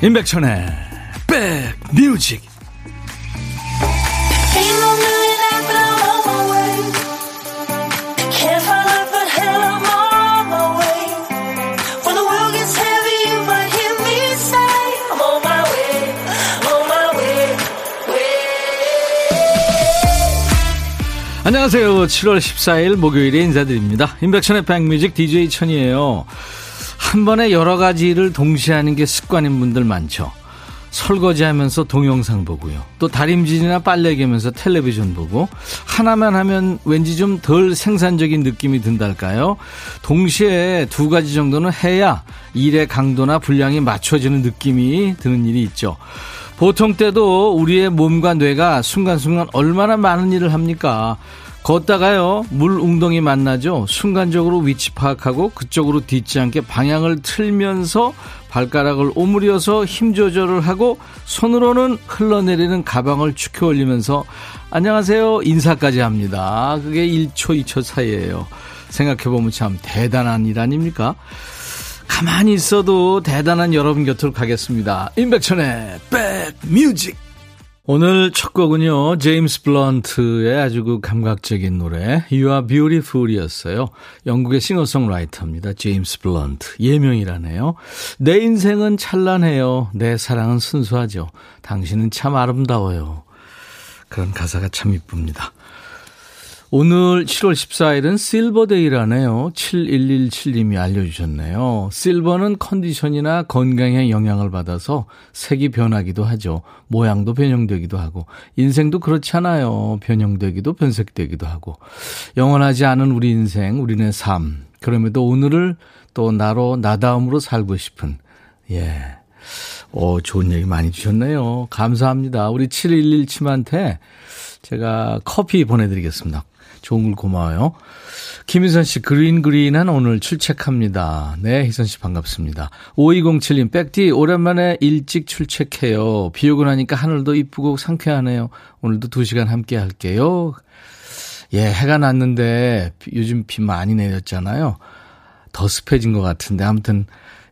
임백천의 백뮤직. 안녕하세요. 7월 14일 목요일에 인사드립니다. 임백천의 백뮤직 DJ 천이에요. 한 번에 여러 가지 일을 동시에 하는 게 습관인 분들 많죠. 설거지하면서 동영상 보고요. 또 다림질이나 빨래 개면서 텔레비전 보고 하나만 하면 왠지 좀 덜 생산적인 느낌이 든달까요? 동시에 두 가지 정도는 해야 일의 강도나 분량이 맞춰지는 느낌이 드는 일이 있죠. 보통 때도 우리의 몸과 뇌가 순간순간 얼마나 많은 일을 합니까? 걷다가요 물 웅덩이 만나죠. 순간적으로 위치 파악하고 그쪽으로 뒤지 않게 방향을 틀면서 발가락을 오므려서 힘 조절을 하고 손으로는 흘러내리는 가방을 축혀 올리면서 안녕하세요 인사까지 합니다. 그게 1초 2초 사이예요. 생각해보면 참 대단한 일 아닙니까? 가만히 있어도 대단한 여러분 곁으로 가겠습니다. 임백천의 백뮤직. 오늘 첫 곡은요, 제임스 블런트의 아주 그 감각적인 노래 You Are Beautiful 이었어요. 영국의 싱어송라이터입니다. 제임스 블런트, 예명이라네요. 내 인생은 찬란해요. 내 사랑은 순수하죠. 당신은 참 아름다워요. 그런 가사가 참 이쁩니다. 오늘 7월 14일은 실버데이라네요. 7117님이 알려주셨네요. 실버는 컨디션이나 건강에 영향을 받아서 색이 변하기도 하죠. 모양도 변형되기도 하고 인생도 그렇잖아요. 변형되기도 변색되기도 하고 영원하지 않은 우리 인생, 우리네 삶. 그럼에도 오늘을 또 나로 나다움으로 살고 싶은, 예. 좋은 얘기 많이 주셨네요. 감사합니다. 우리 7117님한테 제가 커피 보내드리겠습니다. 좋은 걸 고마워요. 김희선 씨, 그린그린한 오늘 출첵합니다. 네, 희선 씨 반갑습니다. 5207님, 백디 오랜만에 일찍 출첵해요. 비 오고 나니까 하늘도 이쁘고 상쾌하네요. 오늘도 2시간 함께 할게요. 예, 해가 났는데 요즘 비 많이 내렸잖아요. 더 습해진 것 같은데 아무튼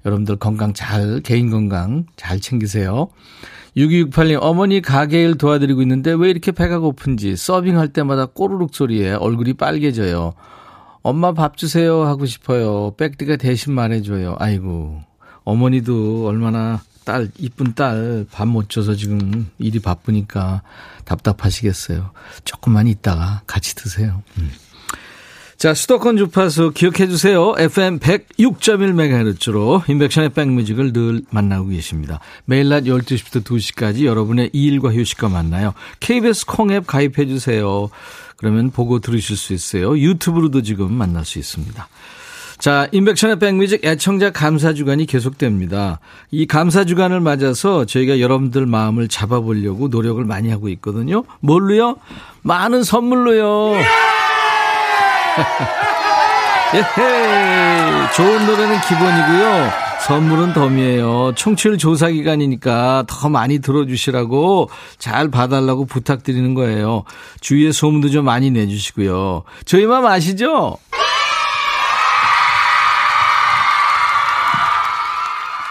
여러분들 건강 잘, 개인 건강 잘 챙기세요. 6268님, 어머니 가게일 도와드리고 있는데 왜 이렇게 배가 고픈지 서빙할 때마다 꼬르륵 소리에 얼굴이 빨개져요. 엄마 밥 주세요 하고 싶어요. 백디가 대신 말해줘요. 아이고, 어머니도 얼마나 딸, 이쁜 딸 밥 못 줘서 지금 일이 바쁘니까 답답하시겠어요. 조금만 있다가 같이 드세요. 자, 수도권 주파수 기억해 주세요. FM 106.1MHz로 인백션의 백뮤직을 늘 만나고 계십니다. 매일 낮 12시부터 2시까지 여러분의 일과 휴식과 만나요. KBS 콩앱 가입해 주세요. 그러면 보고 들으실 수 있어요. 유튜브로도 지금 만날 수 있습니다. 자, 인백션의 백뮤직 애청자 감사주간이 계속됩니다. 이 감사주간을 맞아서 저희가 여러분들 마음을 잡아보려고 노력을 많이 하고 있거든요. 뭘로요? 많은 선물로요. 예! 예헤이. 좋은 노래는 기본이고요. 선물은 덤이에요. 청취율 조사 기간이니까 더 많이 들어주시라고 잘 봐달라고 부탁드리는 거예요. 주위에 소문도 좀 많이 내주시고요. 저희 맘 아시죠?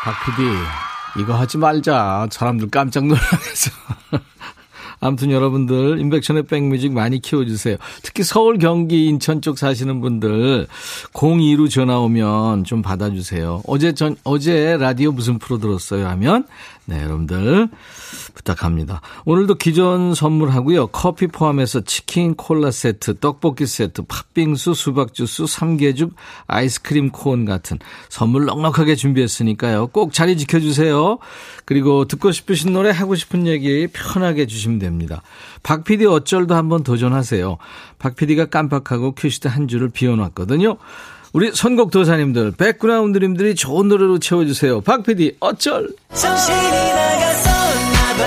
박 PD, 이거 하지 말자. 사람들 깜짝 놀라면서. 아무튼 여러분들 인백션의 백뮤직 많이 키워주세요. 특히 서울, 경기, 인천 쪽 사시는 분들 02로 전화 오면 좀 받아주세요. 어제 라디오 무슨 프로 들었어요 하면 네, 여러분들 부탁합니다. 오늘도 기존 선물하고요. 커피 포함해서 치킨, 콜라 세트, 떡볶이 세트, 팥빙수, 수박주스, 삼계죽, 아이스크림 코온 같은 선물 넉넉하게 준비했으니까요. 꼭 자리 지켜주세요. 그리고 듣고 싶으신 노래, 하고 싶은 얘기 편하게 주시면 됩니다. 박 PD 어쩔도 한번 도전하세요. 박 PD가 깜빡하고 큐시트 한 줄을 비워놨거든요. 우리 선곡 도사님들, 백그라운드님들이 좋은 노래로 채워주세요. 박 PD, 어쩔! 정신이 나갔었나봐.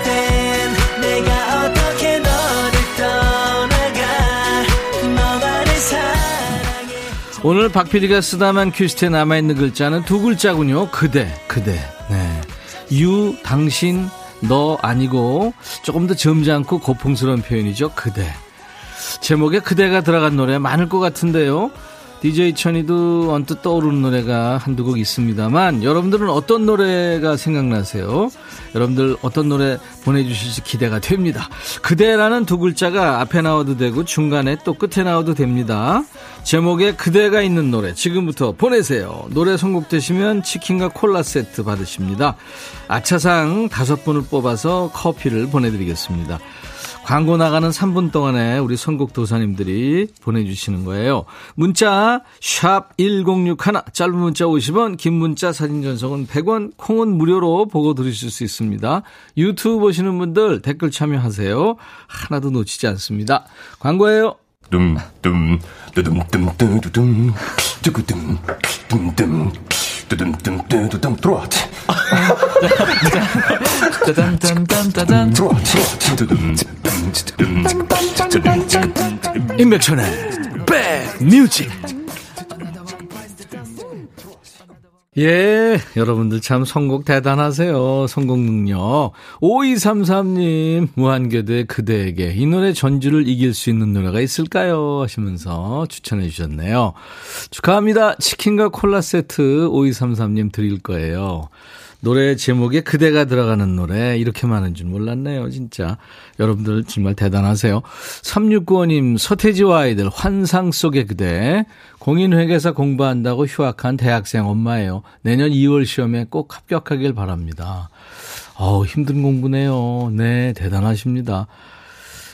그땐 내가 어떻게 너를 떠나가. 너만을 사랑해. 오늘 박 PD가 쓰다만 큐시트에 남아있는 글자는 두 글자군요. 그대. 네. 유, 당신, 너 아니고 조금 더 점잖고 고풍스러운 표현이죠. 그대. 제목에 그대가 들어간 노래 많을 것 같은데요. DJ 천이도 언뜻 떠오르는 노래가 한두 곡 있습니다만 여러분들은 어떤 노래가 생각나세요? 여러분들 어떤 노래 보내주실지 기대가 됩니다. 그대라는 두 글자가 앞에 나와도 되고 중간에 또 끝에 나와도 됩니다. 제목에 그대가 있는 노래 지금부터 보내세요. 노래 선곡되시면 치킨과 콜라 세트 받으십니다. 아차상 5분을 뽑아서 커피를 보내드리겠습니다. 광고 나가는 3분 동안에 우리 선곡 도사님들이 보내주시는 거예요. 문자 샵 1061, 짧은 문자 50원, 긴 문자 사진 전송은 100원, 콩은 무료로 보고 들으실 수 있습니다. 유튜브 보시는 분들 댓글 참여하세요. 하나도 놓치지 않습니다. 광고예요. 들어와. 임백천의 백뮤직. 예, 여러분들 참 선곡 대단하세요. 선곡 능력. 5233님, 무한궤도의 그대에게 이 노래 전주를 이길 수 있는 노래가 있을까요? 하시면서 추천해 주셨네요. 축하합니다. 치킨과 콜라 세트 5233님 드릴 거예요. 노래 제목에 그대가 들어가는 노래 이렇게 많은 줄 몰랐네요. 진짜 여러분들 정말 대단하세요. 3695님, 서태지와 아이들 환상 속의 그대. 공인회계사 공부한다고 휴학한 대학생 엄마예요. 내년 2월 시험에 꼭 합격하길 바랍니다. 힘든 공부네요. 네, 대단하십니다.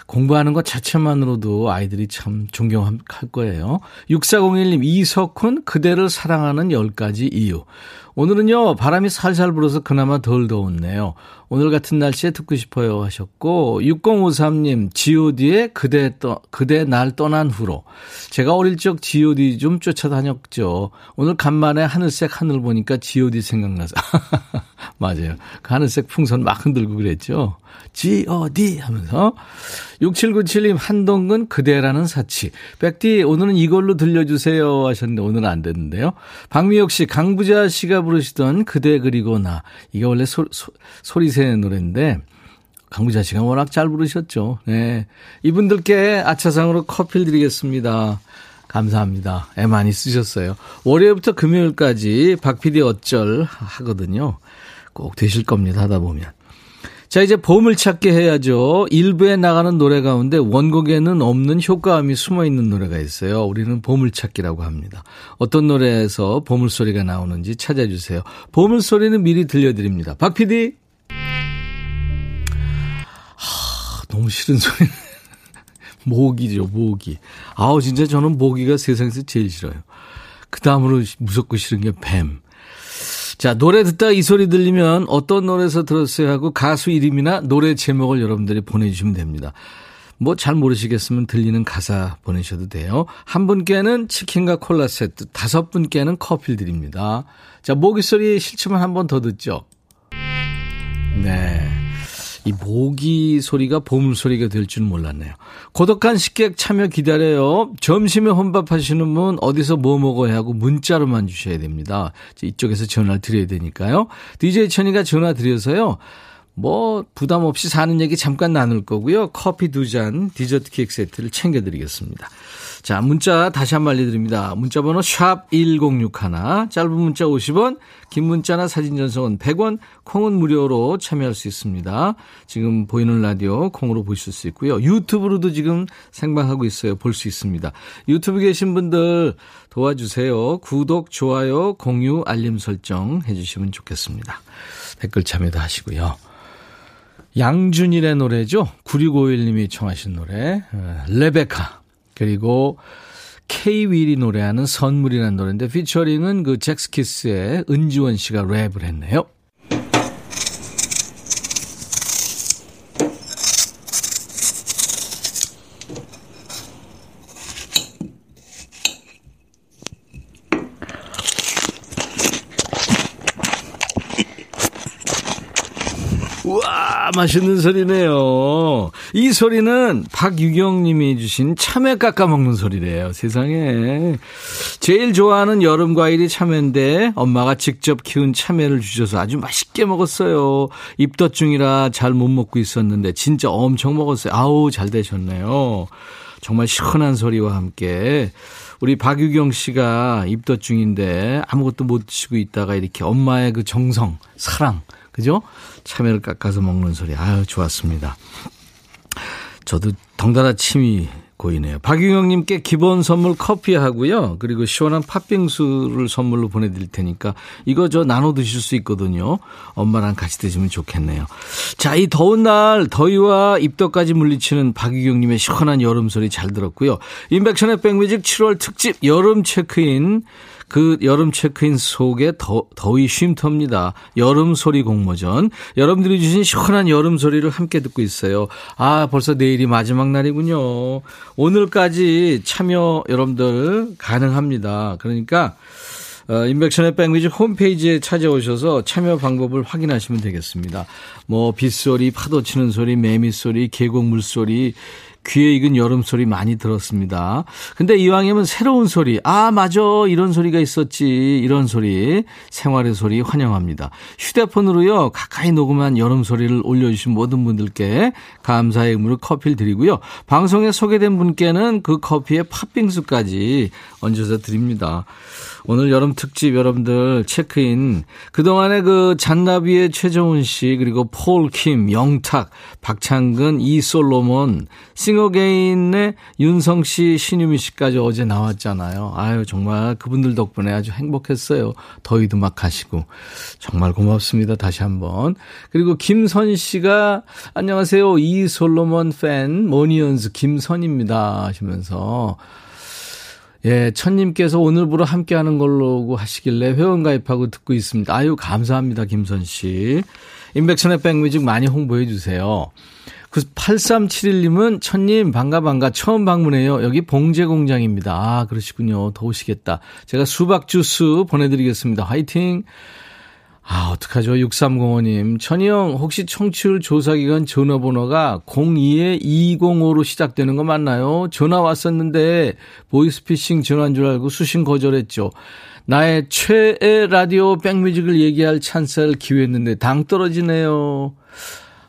공부하는 것 자체만으로도 아이들이 참 존경할 거예요. 6401님, 이석훈, 그대를 사랑하는 10가지 이유. 오늘은요, 바람이 살살 불어서 그나마 덜 더웠네요. 오늘 같은 날씨에 듣고 싶어요 하셨고, 6053님, god의 그대 날 떠난 후로. 제가 어릴 적 god 좀 쫓아다녔죠. 오늘 간만에 하늘색 하늘 보니까 god 생각나서. 맞아요. 그 하늘색 풍선 막 흔들고 그랬죠. god 하면서. 6797님, 한동근 그대라는 사치. 백디 오늘은 이걸로 들려주세요 하셨는데 오늘은 안 됐는데요. 박미혁 씨, 강부자 씨가 부르시던 그대 그리고 나. 이게 원래 소리새 노래인데 강부자 씨가 워낙 잘 부르셨죠. 네. 이분들께 아차상으로 커피를 드리겠습니다. 감사합니다. 애 많이 쓰셨어요. 월요일부터 금요일까지 박PD 어쩔 하거든요. 꼭 되실 겁니다. 하다 보면. 자, 이제 보물 찾게 해야죠. 일부에 나가는 노래 가운데 원곡에는 없는 효과음이 숨어있는 노래가 있어요. 우리는 보물 찾기라고 합니다. 어떤 노래에서 보물소리가 나오는지 찾아주세요. 보물소리는 미리 들려드립니다. 박 PD. 너무 싫은 소리네. 모기죠, 모기. 진짜 저는 모기가 세상에서 제일 싫어요. 그 다음으로 무섭고 싫은 게 뱀. 자, 노래 듣다가 이 소리 들리면 어떤 노래에서 들었어요 하고 가수 이름이나 노래 제목을 여러분들이 보내주시면 됩니다. 뭐 잘 모르시겠으면 들리는 가사 보내셔도 돼요. 한 분께는 치킨과 콜라 세트, 5분께는 커피를 드립니다. 자, 모기 소리 실체만 한 번 더 듣죠. 네. 이 모기 소리가 보물 소리가 될 줄 몰랐네요. 고독한 식객 참여 기다려요. 점심에 혼밥 하시는 분 어디서 뭐 먹어야 하고 문자로만 주셔야 됩니다. 이쪽에서 전화를 드려야 되니까요. DJ 천이가 전화 드려서요. 뭐 부담 없이 사는 얘기 잠깐 나눌 거고요. 커피 2잔, 디저트 케이크 세트를 챙겨드리겠습니다. 자, 문자 다시 한번 알려드립니다. 문자번호 샵 1061, 짧은 문자 50원, 긴 문자나 사진 전송은 100원, 콩은 무료로 참여할 수 있습니다. 지금 보이는 라디오 콩으로 보실 수 있고요. 유튜브로도 지금 생방하고 있어요. 볼 수 있습니다. 유튜브 계신 분들 도와주세요. 구독, 좋아요, 공유, 알림 설정 해주시면 좋겠습니다. 댓글 참여도 하시고요. 양준일의 노래죠. 9651님이 청하신 노래 레베카. 그리고 K-윌이 노래하는 선물이라는 노래인데 피처링은 그 잭스키스의 은지원 씨가 랩을 했네요. 우와, 맛있는 소리네요. 이 소리는 박유경님이 주신 참외 깎아 먹는 소리래요. 세상에. 제일 좋아하는 여름 과일이 참외인데 엄마가 직접 키운 참외를 주셔서 아주 맛있게 먹었어요. 입덧 중이라 잘 못 먹고 있었는데 진짜 엄청 먹었어요. 아우, 잘 되셨네요. 정말 시원한 소리와 함께 우리 박유경 씨가 입덧 중인데 아무것도 못 드시고 있다가 이렇게 엄마의 그 정성, 사랑, 그죠? 참외를 깎아서 먹는 소리. 아유, 좋았습니다. 저도 덩달아 침이 고이네요. 박유경님께 기본 선물 커피하고요. 그리고 시원한 팥빙수를 선물로 보내드릴 테니까 이거 저 나눠 드실 수 있거든요. 엄마랑 같이 드시면 좋겠네요. 자, 이 더운 날 더위와 입덧까지 물리치는 박유경님의 시원한 여름 소리 잘 들었고요. 인백션의 백뮤직 7월 특집 여름 체크인. 그 여름 체크인 속에 더위 쉼터입니다. 여름 소리 공모전. 여러분들이 주신 시원한 여름 소리를 함께 듣고 있어요. 아, 벌써 내일이 마지막 날이군요. 오늘까지 참여 여러분들 가능합니다. 그러니까 인백션의 백뮤직 홈페이지에 찾아오셔서 참여 방법을 확인하시면 되겠습니다. 뭐 빗소리, 파도 치는 소리, 매미 소리, 계곡 물소리, 귀에 익은 여름 소리 많이 들었습니다. 근데 이왕이면 새로운 소리, 아 맞아 이런 소리가 있었지, 이런 소리, 생활의 소리 환영합니다. 휴대폰으로요 가까이 녹음한 여름 소리를 올려주신 모든 분들께 감사의 의무로 커피를 드리고요, 방송에 소개된 분께는 그 커피에 팥빙수까지 얹어서 드립니다. 오늘 여름 특집 여러분들 체크인, 그동안에 그 잔나비의 최정훈 씨, 그리고 폴, 킴, 영탁, 박창근, 이솔로몬, 싱어게인의 윤성 씨, 신유미 씨까지 어제 나왔잖아요. 아유, 정말 그분들 덕분에 아주 행복했어요. 더위도 막 가시고. 정말 고맙습니다. 다시 한번. 그리고 김선 씨가 안녕하세요. 이솔로몬 팬 모니언스 김선입니다 하시면서, 예, 천님께서 오늘부로 함께하는 걸로 하시길래 회원가입하고 듣고 있습니다. 아유, 감사합니다, 김선 씨. 인백션의 백뮤직 많이 홍보해 주세요. 8371님은 천님 반가 처음 방문해요. 여기 봉제 공장입니다. 아, 그러시군요. 더우시겠다. 제가 수박 주스 보내드리겠습니다. 화이팅. 아, 어떡하죠. 6305님. 천이형 혹시 청취율 조사기관 전화번호가 02-205로 시작되는 거 맞나요? 전화 왔었는데 보이스피싱 전화인 줄 알고 수신 거절했죠. 나의 최애 라디오 백뮤직을 얘기할 찬스를 기회했는데 당 떨어지네요.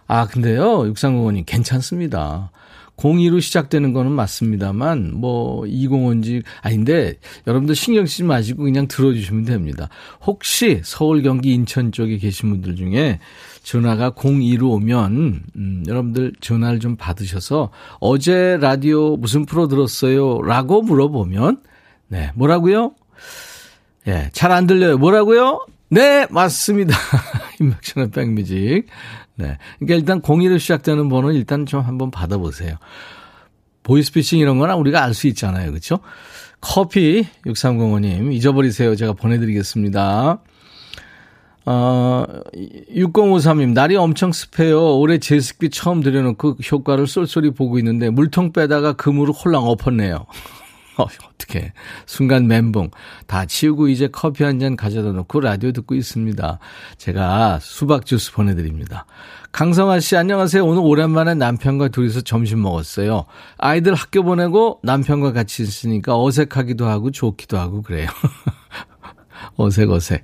아, 근데요, 6305님 괜찮습니다. 02로 시작되는 거는 맞습니다만, 뭐 205인지 아닌데 여러분들 신경 쓰지 마시고 그냥 들어주시면 됩니다. 혹시 서울, 경기, 인천 쪽에 계신 분들 중에 전화가 02로 오면 여러분들 전화를 좀 받으셔서 어제 라디오 무슨 프로 들었어요? 라고 물어보면, 네, 뭐라고요? 예, 잘 안 들려요. 뭐라고요? 네, 맞습니다. 인맥션의 백뮤직. 네. 그러니까 일단 02로 시작되는 번호는 일단 좀 한번 받아보세요. 보이스피싱 이런 거나 우리가 알 수 있잖아요. 그렇죠? 커피 6305님 잊어버리세요. 제가 보내드리겠습니다. 6053님 날이 엄청 습해요. 올해 제습기 처음 들여놓고 효과를 쏠쏠히 보고 있는데 물통 빼다가 금으로 홀랑 엎었네요. 어떡해. 순간 멘붕. 다 치우고 이제 커피 한잔 가져다 놓고 라디오 듣고 있습니다. 제가 수박 주스 보내드립니다. 강성아 씨 안녕하세요. 오늘 오랜만에 남편과 둘이서 점심 먹었어요. 아이들 학교 보내고 남편과 같이 있으니까 어색하기도 하고 좋기도 하고 그래요. 어색어색.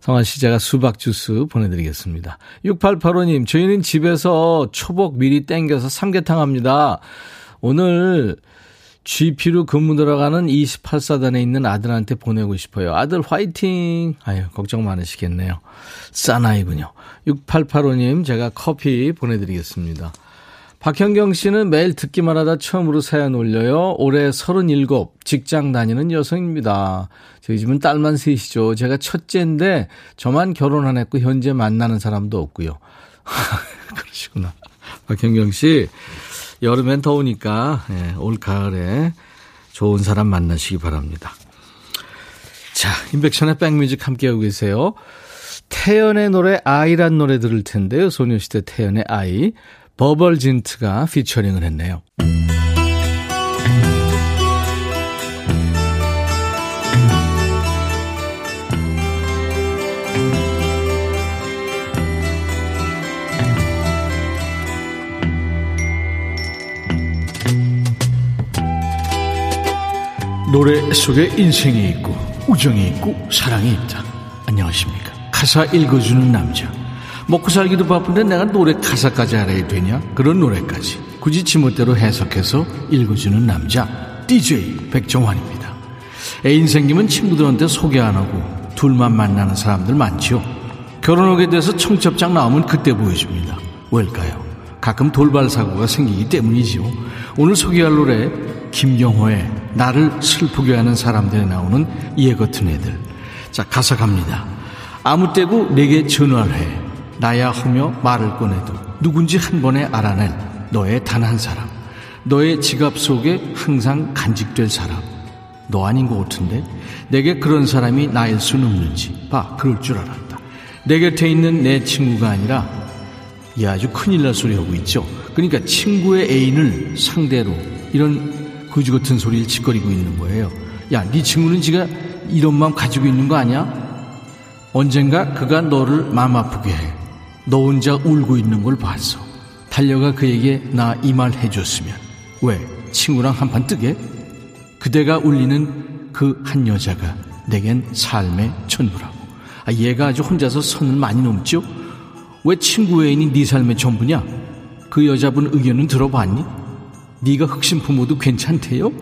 성아 씨 제가 수박 주스 보내드리겠습니다. 6885님 저희는 집에서 초복 미리 땡겨서 삼계탕 합니다. 오늘 GP로 근무 들어가는 28사단에 있는 아들한테 보내고 싶어요. 아들 화이팅. 아유, 걱정 많으시겠네요. 싸나이군요. 6885님 제가 커피 보내드리겠습니다. 박현경 씨는 매일 듣기만 하다 처음으로 사연 올려요. 올해 37 직장 다니는 여성입니다. 저희 집은 딸만 셋이죠. 제가 첫째인데 저만 결혼 안 했고 현재 만나는 사람도 없고요. 그러시구나. 박현경 씨. 여름엔 더우니까, 예, 올 가을에 좋은 사람 만나시기 바랍니다. 자, 인백션의 백뮤직 함께하고 계세요. 태연의 노래 아이란 노래 들을 텐데요. 소녀시대 태연의 아이, 버벌진트가 피처링을 했네요. 노래 속에 인생이 있고 우정이 있고 사랑이 있다. 안녕하십니까. 가사 읽어주는 남자. 먹고 살기도 바쁜데 내가 노래 가사까지 알아야 되냐? 그런 노래까지 굳이 지멋대로 해석해서 읽어주는 남자 DJ 백종환입니다. 애인 생기면 친구들한테 소개 안 하고 둘만 만나는 사람들 많지요. 결혼하게 돼서 청첩장 나오면 그때 보여줍니다. 왜일까요? 가끔 돌발 사고가 생기기 때문이지요. 오늘 소개할 노래 김경호의 나를 슬프게 하는 사람들에 나오는 얘 같은 애들. 자, 가사 갑니다. 아무 때고 내게 전화를 해. 나야 하며 말을 꺼내도 누군지 한 번에 알아낼 너의 단 한 사람. 너의 지갑 속에 항상 간직될 사람. 너 아닌 것 같은데 내게 그런 사람이 나일 수는 없는지. 봐, 그럴 줄 알았다. 내 곁에 있는 내 친구가 아니라 이 아주 큰일 날 소리 하고 있죠. 그러니까 친구의 애인을 상대로 이런 거지 같은 소리를 짓거리고 있는 거예요. 야, 네 친구는 지가 이런 마음 가지고 있는 거 아니야? 언젠가 그가 너를 마음 아프게 해. 너 혼자 울고 있는 걸 봤어. 달려가 그에게 나 이 말 해줬으면. 왜? 친구랑 한판 뜨게? 그대가 울리는 그 한 여자가 내겐 삶의 전부라고. 아, 얘가 아주 혼자서 선을 많이 넘죠? 왜 친구 애인이 네 삶의 전부냐? 그 여자분 의견은 들어봤니? 네가 흑심 부모도 괜찮대요?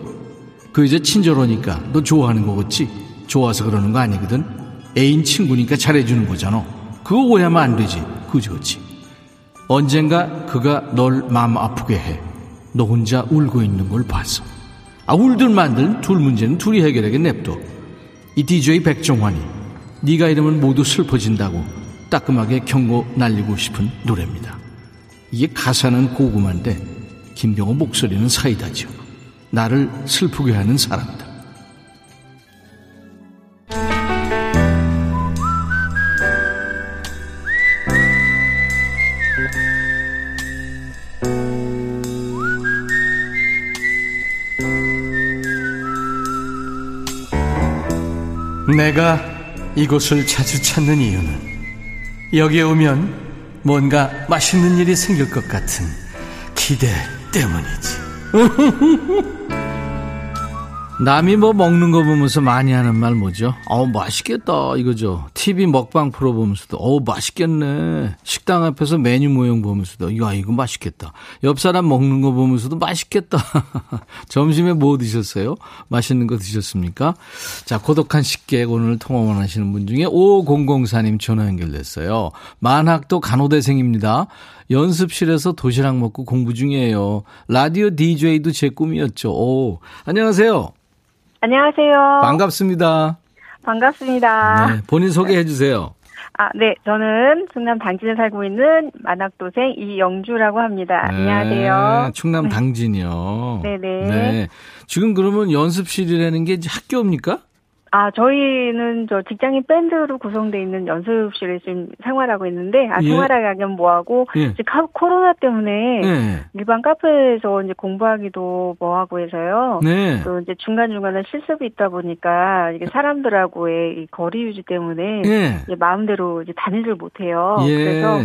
그 여자 친절하니까 너 좋아하는 거겠지? 좋아서 그러는 거 아니거든? 애인 친구니까 잘해주는 거잖아. 그거 오해하면 안 되지. 그지. 언젠가 그가 널 마음 아프게 해. 너 혼자 울고 있는 걸 봤어. 아, 울든 말든 둘 문제는 둘이 해결하게 냅둬. 이 DJ 백종환이 네가 이러면 모두 슬퍼진다고 따끔하게 경고 날리고 싶은 노래입니다. 이게 가사는 고구마인데 김병호 목소리는 사이다죠. 나를 슬프게 하는 사람들. 내가 이곳을 자주 찾는 이유는 여기에 오면 뭔가 맛있는 일이 생길 것 같은 기대 때문이지. 남이 뭐 먹는 거 보면서 많이 하는 말 뭐죠? 어우, 맛있겠다 이거죠. TV 먹방 프로 보면서도 어우, 맛있겠네. 식당 앞에서 메뉴 모형 보면서도 야, 이거 맛있겠다. 옆 사람 먹는 거 보면서도 맛있겠다. 점심에 뭐 드셨어요? 맛있는 거 드셨습니까? 자, 고독한 식객 오늘 통화 원하시는 분 중에 5004님 전화 연결됐어요. 만학도 간호대생입니다. 연습실에서 도시락 먹고 공부 중이에요. 라디오 DJ도 제 꿈이었죠. 오, 안녕하세요. 안녕하세요. 반갑습니다. 반갑습니다. 네, 본인 소개해 주세요. 아, 네. 저는 충남 당진에 살고 있는 만학도생 이영주라고 합니다. 네, 안녕하세요. 충남 당진이요. 네네. 네. 지금 그러면 연습실이라는 게 학교입니까? 아, 저희는 저 직장인 밴드로 구성되어 있는 연습실에 지금 생활하고 있는데, 아, 생활하기는 뭐하고, 예. 이제 코로나 때문에, 예. 일반 카페에서 이제 공부하기도 뭐하고 해서요. 네. 또 이제 중간중간에 실습이 있다 보니까, 이게 사람들하고의 이 거리 유지 때문에, 예. 이제 마음대로 이제 다니질 못해요. 예. 그래서,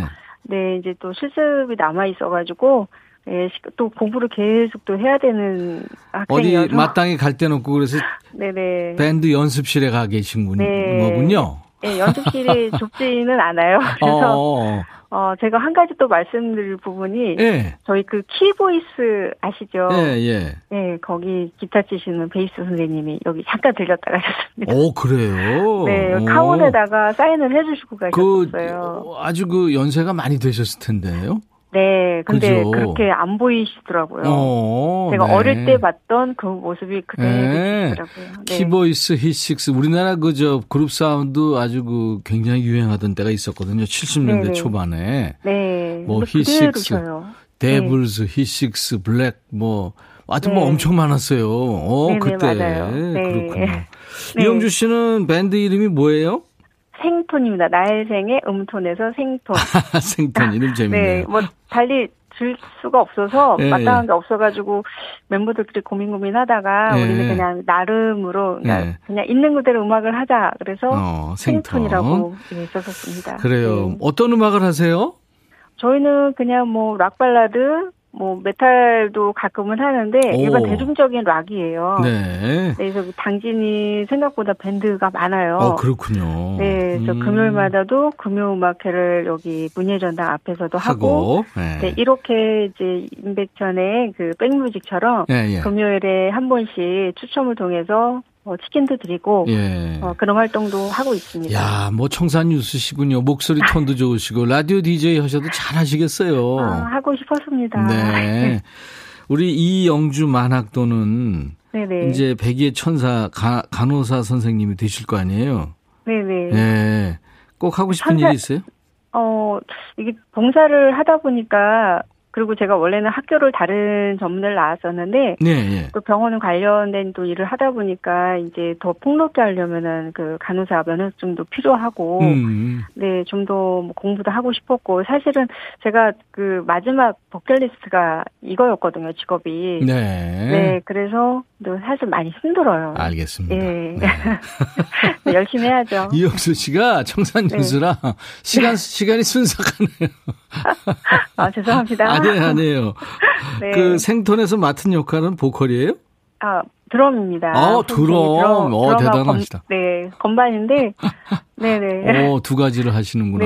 네, 이제 또 실습이 남아있어가지고, 예, 또 공부를 계속 또 해야 되는 학생이어서 어디 마땅히 갈 데 없고 그래서 네네. 밴드 연습실에 가 계신 분이 네. 거군요. 네, 연습실이 좁지는 않아요. 그래서 제가 한 가지 또 말씀드릴 부분이 네. 저희 그 키보이스 아시죠? 네, 예. 네, 거기 기타 치시는 베이스 선생님이 여기 잠깐 들렸다 가셨습니다. 오, 그래요? 네, 오. 카운에다가 사인을 해주시고 가셨어요. 그, 아주 그 연세가 많이 되셨을 텐데요. 네, 근데 그죠? 그렇게 안 보이시더라고요. 제가 네. 어릴 때 봤던 그 모습이 그대로 보이시더라고요. 네. 키보이스, 히식스, 우리나라 그저 그룹 사운드 아주 그 굉장히 유행하던 때가 있었거든요. 70년대 네네. 초반에. 네. 뭐 히식스, 데블스, 네. 히식스, 블랙, 뭐 아무튼 네. 뭐 엄청 많았어요. 네네, 그때 맞아요. 네. 그렇군요. 네. 이영주 씨는 밴드 이름이 뭐예요? 생톤입니다. 날생의 음톤에서 생톤. 생톤 이름 재밌네요. 네, 뭐 달리 줄 수가 없어서 예, 마땅한 게 없어가지고 멤버들끼리 고민하다가 예. 우리는 그냥 나름으로 예. 그냥 있는 그대로 음악을 하자. 그래서 생톤이라고 예, 썼었습니다. 그래요. 네. 어떤 음악을 하세요? 저희는 그냥 뭐 락 발라드, 뭐 메탈도 가끔은 하는데 오. 일반 대중적인 락이에요. 네. 그래서 당진이 생각보다 밴드가 많아요. 어, 그렇군요. 네, 그래서 금요일마다도 금요음악회를 여기 문예전당 앞에서도 하고 네. 네, 이렇게 이제 임백천의 그 백뮤직처럼 예, 예. 금요일에 한 번씩 추첨을 통해서 치킨도 드리고 예. 그런 활동도 하고 있습니다. 야, 뭐 청산 유수시군요. 목소리 톤도 좋으시고 라디오 DJ 하셔도 잘하시겠어요. 아, 하고 싶었습니다. 네, 우리 이영주 만학도는 네네. 이제 백의의 천사 간호사 선생님이 되실 거 아니에요? 네네. 네, 꼭 하고 싶은 일이 있어요? 이게 봉사를 하다 보니까. 그리고 제가 원래는 학교를 다른 전문을 나왔었는데 네, 예. 또 병원 관련된 또 일을 하다 보니까 이제 더 폭넓게 하려면은 그 간호사 면허증도 필요하고 네, 좀 더 공부도 하고 싶었고 사실은 제가 그 마지막 버킷리스트가 이거였거든요, 직업이. 네. 네, 그래서 사실 많이 힘들어요. 알겠습니다. 네. 네. 네, 열심히 해야죠. 이영수 씨가 청산유수라 네. 시간이 순삭하네요. 아, 죄송합니다. 아니에요. 네. 그 생톤에서 맡은 역할은 보컬이에요? 아, 드럼입니다. 아, 드럼. 대단하시다. 네, 건반인데. 네네. 두 가지를 하시는구나.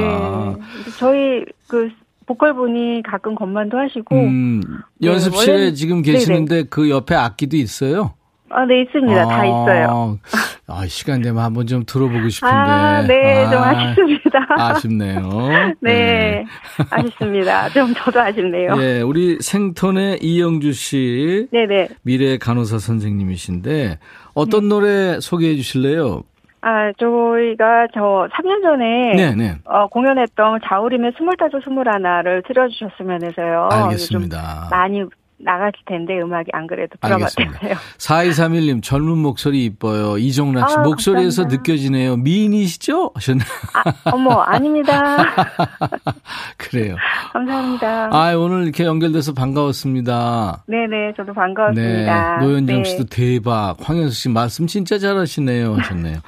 네. 저희 그 보컬분이 가끔 건반도 하시고. 네, 연습실에 원래는, 지금 계시는데 네네. 그 옆에 악기도 있어요? 아, 네, 있습니다. 다 있어요. 아, 시간 되면 한번 좀 들어보고 싶은데. 아, 네, 좀 아쉽습니다. 아쉽네요. 네, 아쉽습니다. 좀 저도 아쉽네요. 네, 우리 생톤의 이영주 씨. 네네. 미래 간호사 선생님이신데, 어떤 노래 소개해 주실래요? 아, 저희가 3년 전에 네네. 공연했던 자우림의 25, 21를 틀어주셨으면 해서요. 알겠습니다. 많이 나갈 텐데 음악이 안 그래도 들어봤대요. 4231님 젊은 목소리 이뻐요. 이종락 씨 목소리에서 감사합니다. 느껴지네요. 미인이시죠? 하셨나요? 아, 어머 아닙니다. 그래요. 감사합니다. 아, 오늘 이렇게 연결돼서 반가웠습니다. 네네 저도 반가웠습니다. 네, 노현정 씨도 대박. 황현수 씨 말씀 진짜 잘하시네요. 하셨네요.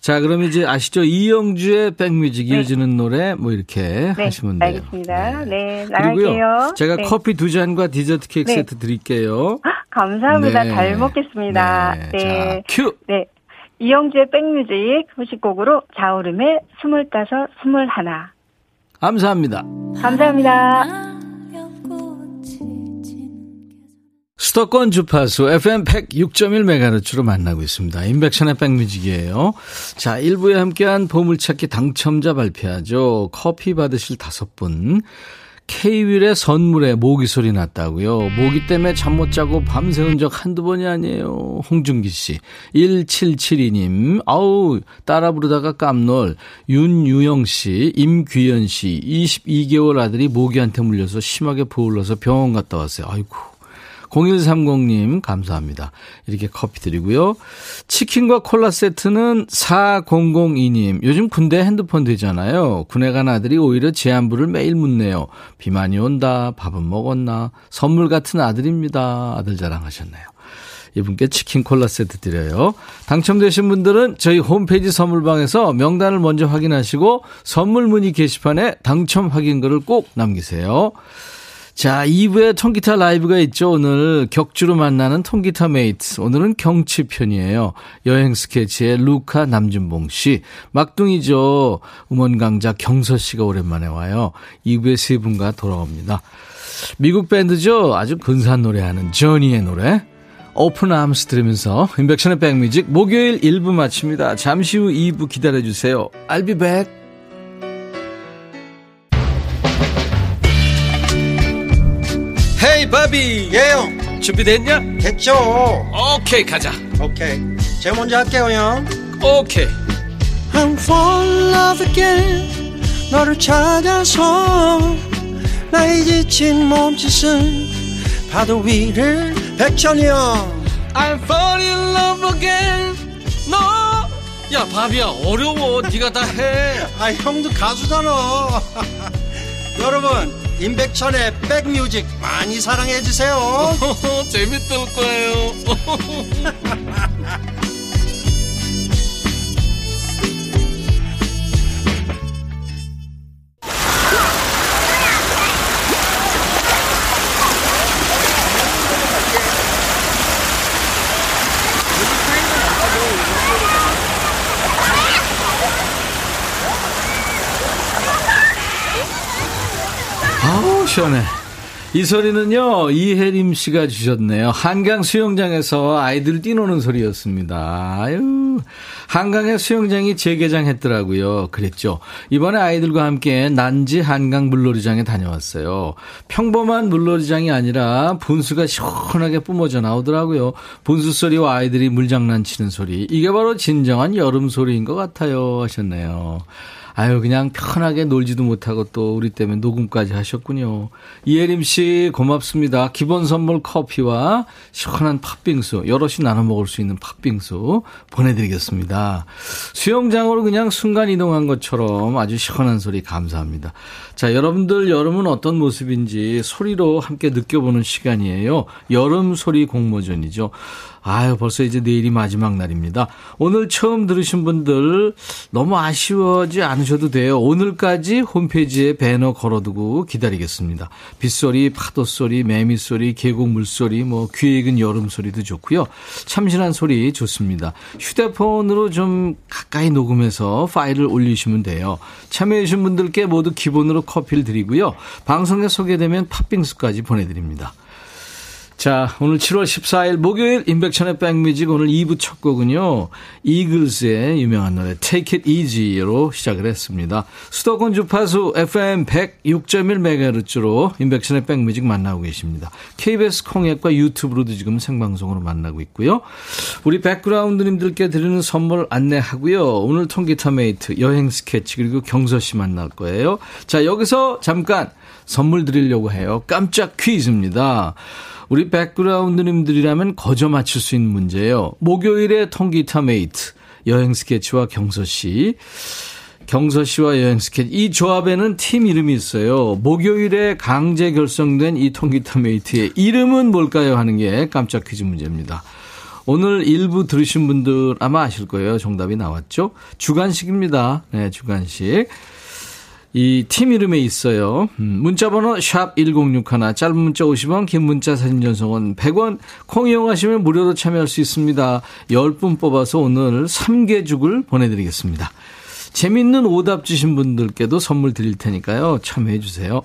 자, 그럼 이제 아시죠? 이영주의 백뮤직 네. 이어지는 노래 뭐 이렇게 네, 하시면 돼요. 알겠습니다. 네, 나갈게요. 그리고요, 제가 네. 커피 2잔과 디저트 케이크 네. 세트 드릴게요. 감사합니다. 네. 잘 먹겠습니다. 네. 네. 자, 큐! 네. 이영주의 백뮤직 후식곡으로 자우림의 25, 21. 감사합니다. 감사합니다. 수도권 주파수 FM 106.1MHz로 만나고 있습니다. 임백천의 백뮤직이에요. 자, 1부에 함께한 보물찾기 당첨자 발표하죠. 커피 받으실 5분. K윌의 선물에 모기 소리 났다고요. 모기 때문에 잠 못 자고 밤새운 적 한두 번이 아니에요. 홍준기 씨. 1772님. 아우 따라 부르다가 깜놀. 윤유영 씨. 임귀연 씨. 22개월 아들이 모기한테 물려서 심하게 부을러서 병원 갔다 왔어요. 아이고. 0130님 감사합니다. 이렇게 커피 드리고요. 치킨과 콜라 세트는 4002님. 요즘 군대 핸드폰 되잖아요. 군에 간 아들이 오히려 제안부를 매일 묻네요. 비만이 온다. 밥은 먹었나. 선물 같은 아들입니다. 아들 자랑하셨네요. 이분께 치킨 콜라 세트 드려요. 당첨되신 분들은 저희 홈페이지 선물방에서 명단을 먼저 확인하시고 선물 문의 게시판에 당첨 확인글을 꼭 남기세요. 자, 2부에 통기타 라이브가 있죠. 오늘 격주로 만나는 통기타 메이트. 오늘은 경치 편이에요. 여행 스케치의 루카 남준봉 씨. 막둥이죠. 음원 강자 경서 씨가 오랜만에 와요. 2부에 세 분과 돌아옵니다. 미국 밴드죠. 아주 근사한 노래하는 저니의 노래. 오픈 암스 들으면서 인백션의 백뮤직 목요일 1부 마칩니다. 잠시 후 2부 기다려주세요. I'll be back. 바비 예형 준비됐냐? 됐죠. 오케이 가자. 오케이 제가 먼저 할게요 형. 오케이 I'm falling in love again 너를 찾아서 나의 지친 몸짓은 파도 위를 백천이 형 I'm falling in love again 너 야 바비야 어려워 네가 다 해. 아 형도 가수잖아. 여러분 임백천의 백뮤직 많이 사랑해 주세요. 재밌을 거예요. 아우 시원해. 이 소리는요 이혜림 씨가 주셨네요. 한강 수영장에서 아이들 뛰노는 소리였습니다. 아유, 한강의 수영장이 재개장했더라고요. 그랬죠. 이번에 아이들과 함께 난지 한강 물놀이장에 다녀왔어요. 평범한 물놀이장이 아니라 분수가 시원하게 뿜어져 나오더라고요. 분수 소리와 아이들이 물장난 치는 소리, 이게 바로 진정한 여름 소리인 것 같아요 하셨네요. 아유, 그냥 편하게 놀지도 못하고 또 우리 때문에 녹음까지 하셨군요. 이혜림 씨 고맙습니다. 기본 선물 커피와 시원한 팥빙수, 여럿이 나눠 먹을 수 있는 팥빙수 보내드리겠습니다. 수영장으로 그냥 순간 이동한 것처럼 아주 시원한 소리 감사합니다. 자, 여러분들 여름은 어떤 모습인지 소리로 함께 느껴보는 시간이에요. 여름 소리 공모전이죠. 아유, 벌써 이제 내일이 마지막 날입니다. 오늘 처음 들으신 분들 너무 아쉬워하지 않으셔도 돼요. 오늘까지 홈페이지에 배너 걸어두고 기다리겠습니다. 빗소리, 파도소리, 매미소리, 계곡 물소리, 뭐 귀에 익은 여름소리도 좋고요. 참신한 소리 좋습니다. 휴대폰으로 좀 가까이 녹음해서 파일을 올리시면 돼요. 참여해주신 분들께 모두 기본으로 커피를 드리고요. 방송에 소개되면 팥빙수까지 보내드립니다. 자, 오늘 7월 14일 목요일 임백천의 백뮤직 오늘 2부 첫 곡은요, 이글스의 유명한 노래 Take It Easy로 시작을 했습니다. 수도권 주파수 FM 106.1MHz로 임백천의 백뮤직 만나고 계십니다. KBS 콩앱과 유튜브로도 지금 생방송으로 만나고 있고요. 우리 백그라운드님들께 드리는 선물 안내하고요. 오늘 통기타 메이트, 여행 스케치, 그리고 경서 씨 만날 거예요. 자, 여기서 잠깐 선물 드리려고 해요. 깜짝 퀴즈입니다. 우리 백그라운드님들이라면 거저 맞출 수 있는 문제예요. 목요일에 통기타 메이트, 여행 스케치와 경서 씨. 경서 씨와 여행 스케치. 이 조합에는 팀 이름이 있어요. 목요일에 강제 결성된 이 통기타 메이트의 이름은 뭘까요? 하는 게 깜짝 퀴즈 문제입니다. 오늘 일부 들으신 분들 아마 아실 거예요. 정답이 나왔죠? 주간식입니다. 네, 주간식. 이 팀 이름에 있어요. 문자번호 샵1061, 짧은 문자 50원, 긴 문자 사진 전송은 100원. 콩 이용하시면 무료로 참여할 수 있습니다. 10분 뽑아서 오늘 3개죽을 보내드리겠습니다. 재밌는 오답 주신 분들께도 선물 드릴 테니까요. 참여해 주세요.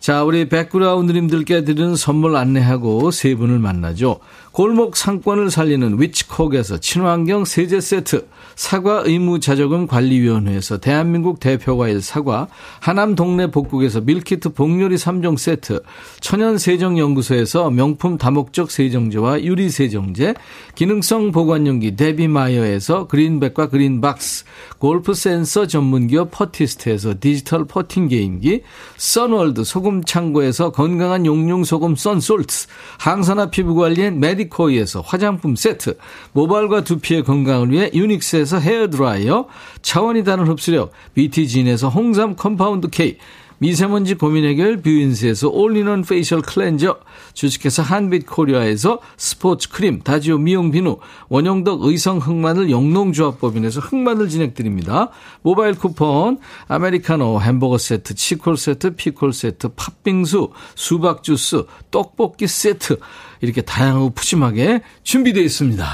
자, 우리 백그라운드님들께 드리는 선물 안내하고 세 분을 만나죠. 골목 상권을 살리는 위치콕에서 친환경 세제 세트, 사과 의무자조금관리위원회에서 대한민국 대표과일 사과, 하남 동네 복국에서 밀키트 복요리 3종 세트, 천연세정연구소에서 명품 다목적 세정제와 유리세정제, 기능성 보관용기 데비마이어에서 그린백과 그린박스, 골프센서 전문기업 퍼티스트에서 디지털 퍼팅게임기, 선월드 소금 창고에서 건강한 용융소금 썬솔트, 항산화 피부관리엔 메디코이에서 화장품 세트, 모발과 두피의 건강을 위해 유닉스에서 헤어드라이어, 차원이 다른 흡수력 BT진에서 홍삼 컴파운드 K, 미세먼지 고민 해결 뷰인스에서 올인원 페이셜 클렌저, 주식회사 한빛코리아에서 스포츠 크림, 다지오 미용 비누, 원형덕 의성 흑마늘 영농조합법인에서 흑마늘 진행드립니다. 모바일 쿠폰, 아메리카노, 햄버거 세트, 치콜 세트, 피콜 세트, 팥빙수, 수박 주스, 떡볶이 세트, 이렇게 다양하고 푸짐하게 준비되어 있습니다.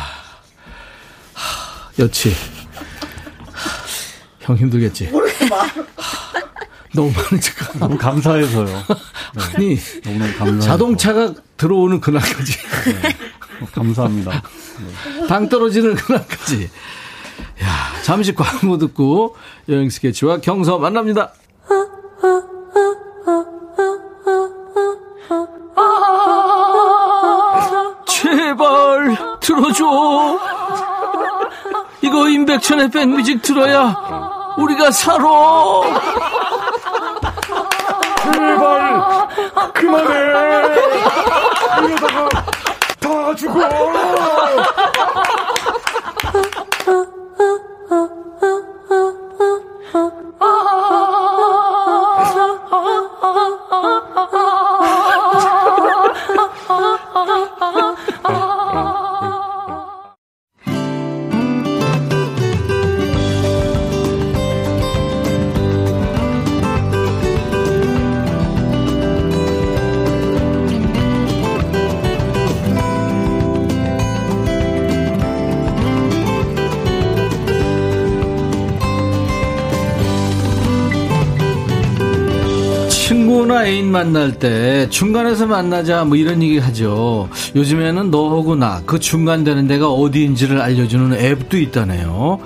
여친, 형 힘들겠지? 모르겠어. 너무 많은 척. 너무 감사해서요. 네. 아니, 너무너무 감사해서. 자동차가 들어오는 그날까지. 네. 감사합니다. 네. 당 떨어지는 그날까지. 야, 잠시 광고 듣고 여행 스케치와 경서 만납니다. 제발 들어줘. 이거 임백천의 백뮤직 들어야 우리가 살아. 제발 그만해. 이러다가 다 죽어. 누구나 애인 만날 때 중간에서 만나자 뭐 이런 얘기 하죠. 요즘에는 너하고 나 그 중간 되는 데가 어디인지를 알려주는 앱도 있다네요.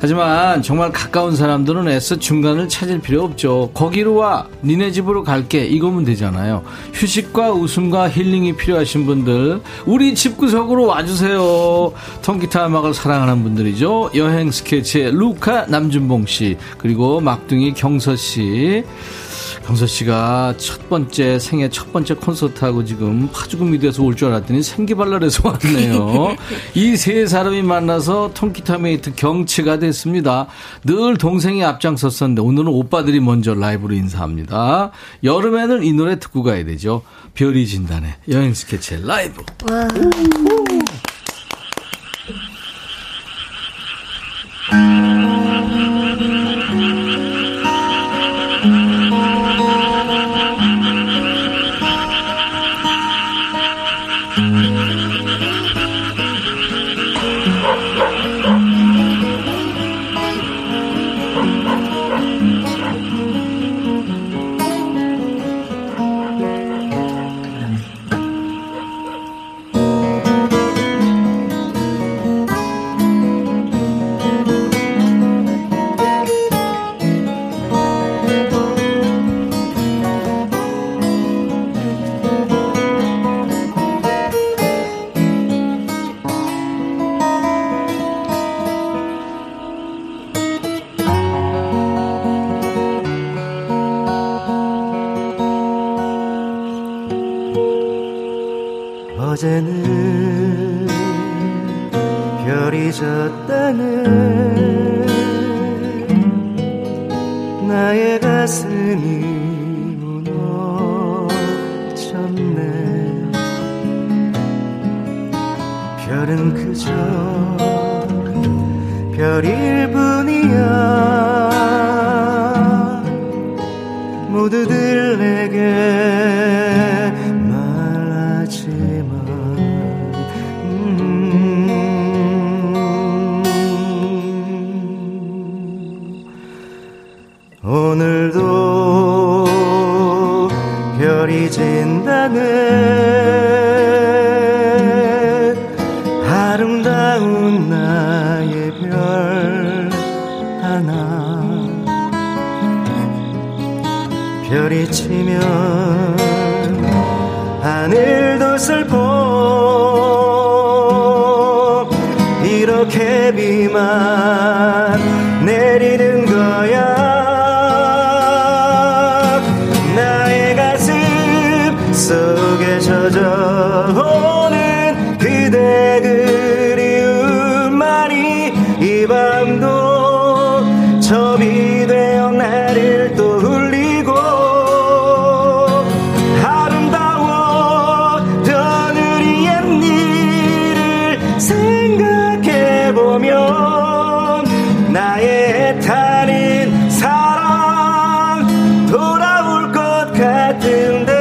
하지만 정말 가까운 사람들은 애써 중간을 찾을 필요 없죠. 거기로 와, 니네 집으로 갈게, 이거면 되잖아요. 휴식과 웃음과 힐링이 필요하신 분들 우리 집구석으로 와주세요. 통기타 음악을 사랑하는 분들이죠. 여행 스케치의 루카 남준봉씨, 그리고 막둥이 경서씨. 경서씨가 첫 번째, 생애 첫 번째 콘서트하고 지금 파주구미대에서 올 줄 알았더니 생기발랄해서 왔네요. 이 세 사람이 만나서 통기타 메이트 경치가 됐습니다. 늘 동생이 앞장섰었는데 오늘은 오빠들이 먼저 라이브로 인사합니다. 여름에는 이 노래 듣고 가야 되죠. 별이 진단의 여행 스케치 라이브. 와. 어제는 별이 졌다는 나의 가슴이 무너졌네. 별은 그저 별일 뿐이야. 모두들 내게 아름다운 나의 별 하나. 별이 치면 하늘도 슬퍼. 이렇게 비만 내리는 거야. 속에 젖어오는 그대 그리운 말이 이 밤도 첩이 되어 나를 또 울리고. 아름다웠던 우리의 니를 생각해보면 나의 애타는 사랑 돌아올 것 같은데.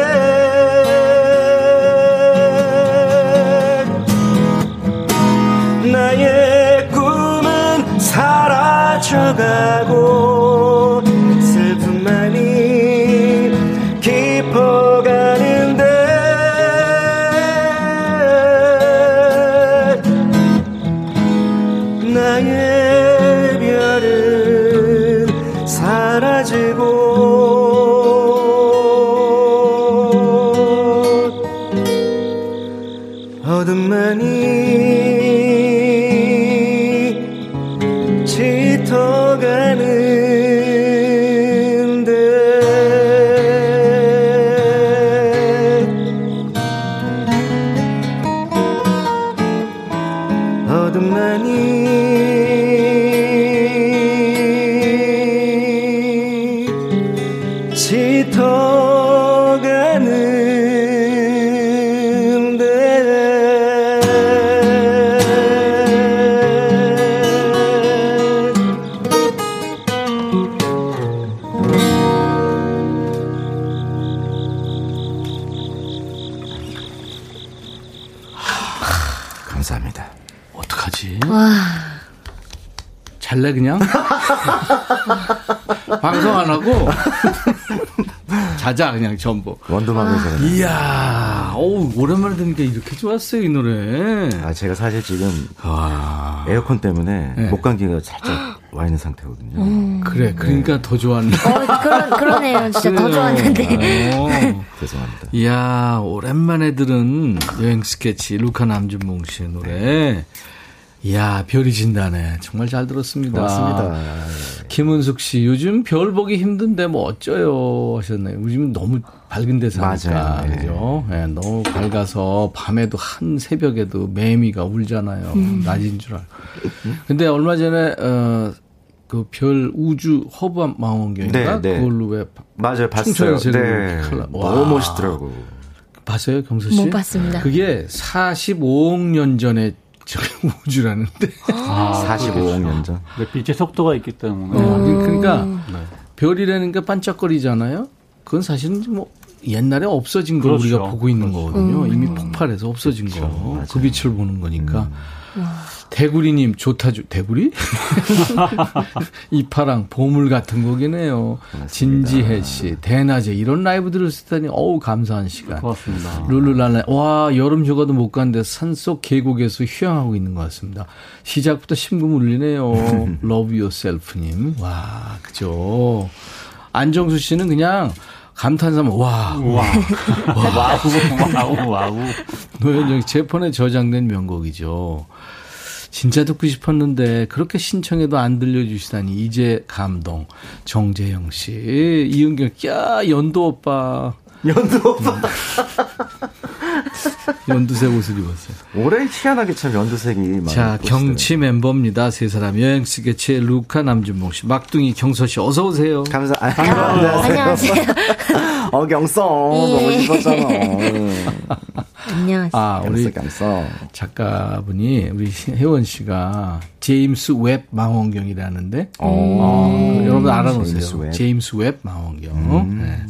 가고 슬픔만이 깊어가는데. 나의 별은 사라지고 어둠만이 그냥 방송 안 하고 자자 그냥 전부. 원두막을 아. 이야, 어우, 오랜만에 듣니까 이렇게 좋았어요 이 노래. 아 제가 사실 지금 와. 에어컨 때문에 네. 목감기가 살짝 와 있는 상태거든요. 그래, 그러니까 네. 더 좋았네. 그러네요, 진짜 그래요. 더 좋았는데. 아, 죄송합니다. 이야, 오랜만에 들은 여행 스케치 루카 남준봉 씨의 노래. 네. 이야, 별이 진다네. 정말 잘 들었습니다. 맞습니다. 김은숙 씨, 요즘 별 보기 힘든데 뭐 어쩌요 하셨나요? 요즘 너무 밝은 데서 맞아요. 그죠? 네. 네, 너무 밝아서 밤에도 한 새벽에도 매미가 울잖아요. 낮인 줄 알고. 근데 얼마 전에 그 별 우주 허브 망원경인가 네, 네. 그걸로 왜 맞아요, 봤어요. 네. 너무 멋있더라고. 봤어요, 경서 씨? 못 봤습니다. 그게 45억 년 전에 저게 우주라는데. 아, 45억 년 전. 근데 빛의 속도가 있기 때문에. 그러니까 네. 별이라는 게 반짝거리잖아요. 그건 사실은 뭐 옛날에 없어진 걸 그렇죠. 우리가 보고 있는 그렇죠. 거거든요. 이미 폭발해서 없어진 그렇죠. 거. 맞아요. 그 빛을 보는 거니까. 대구리님 좋다주 대구리? 이파랑 보물 같은 곡이네요. 고맙습니다. 진지혜 씨 대낮에 이런 라이브 들으시다니 어우 감사한 시간. 고맙습니다. 룰루랄라 와 여름 휴가도 못 간데 산속 계곡에서 휴양하고 있는 것 같습니다. 시작부터 심금 울리네요. 러브 요셀프님 와 그죠. 안정수 씨는 그냥. 감탄사만 와우. 노현정 제 폰에 저장된 명곡이죠. 진짜 듣고 싶었는데 그렇게 신청해도 안 들려주시다니 이제 감동. 정재영 씨, 이은경, 야 연두 오빠. 연두색 옷을 입었어요. 올해 희한하게 참 연두색이 많아요. 자, 경치 멤버입니다. 세 사람 여행 스케치 루카 남준봉 씨, 막둥이 경서 씨 어서 오세요. 안녕하세요. 어 경서 너무 이뻤잖아. 안녕하세요. 아 우리 경서 작가분이 우리 혜원 씨가 제임스 웹 망원경이라는데. 여러분 알아놓으세요. 제임스 웹 망원경. 네.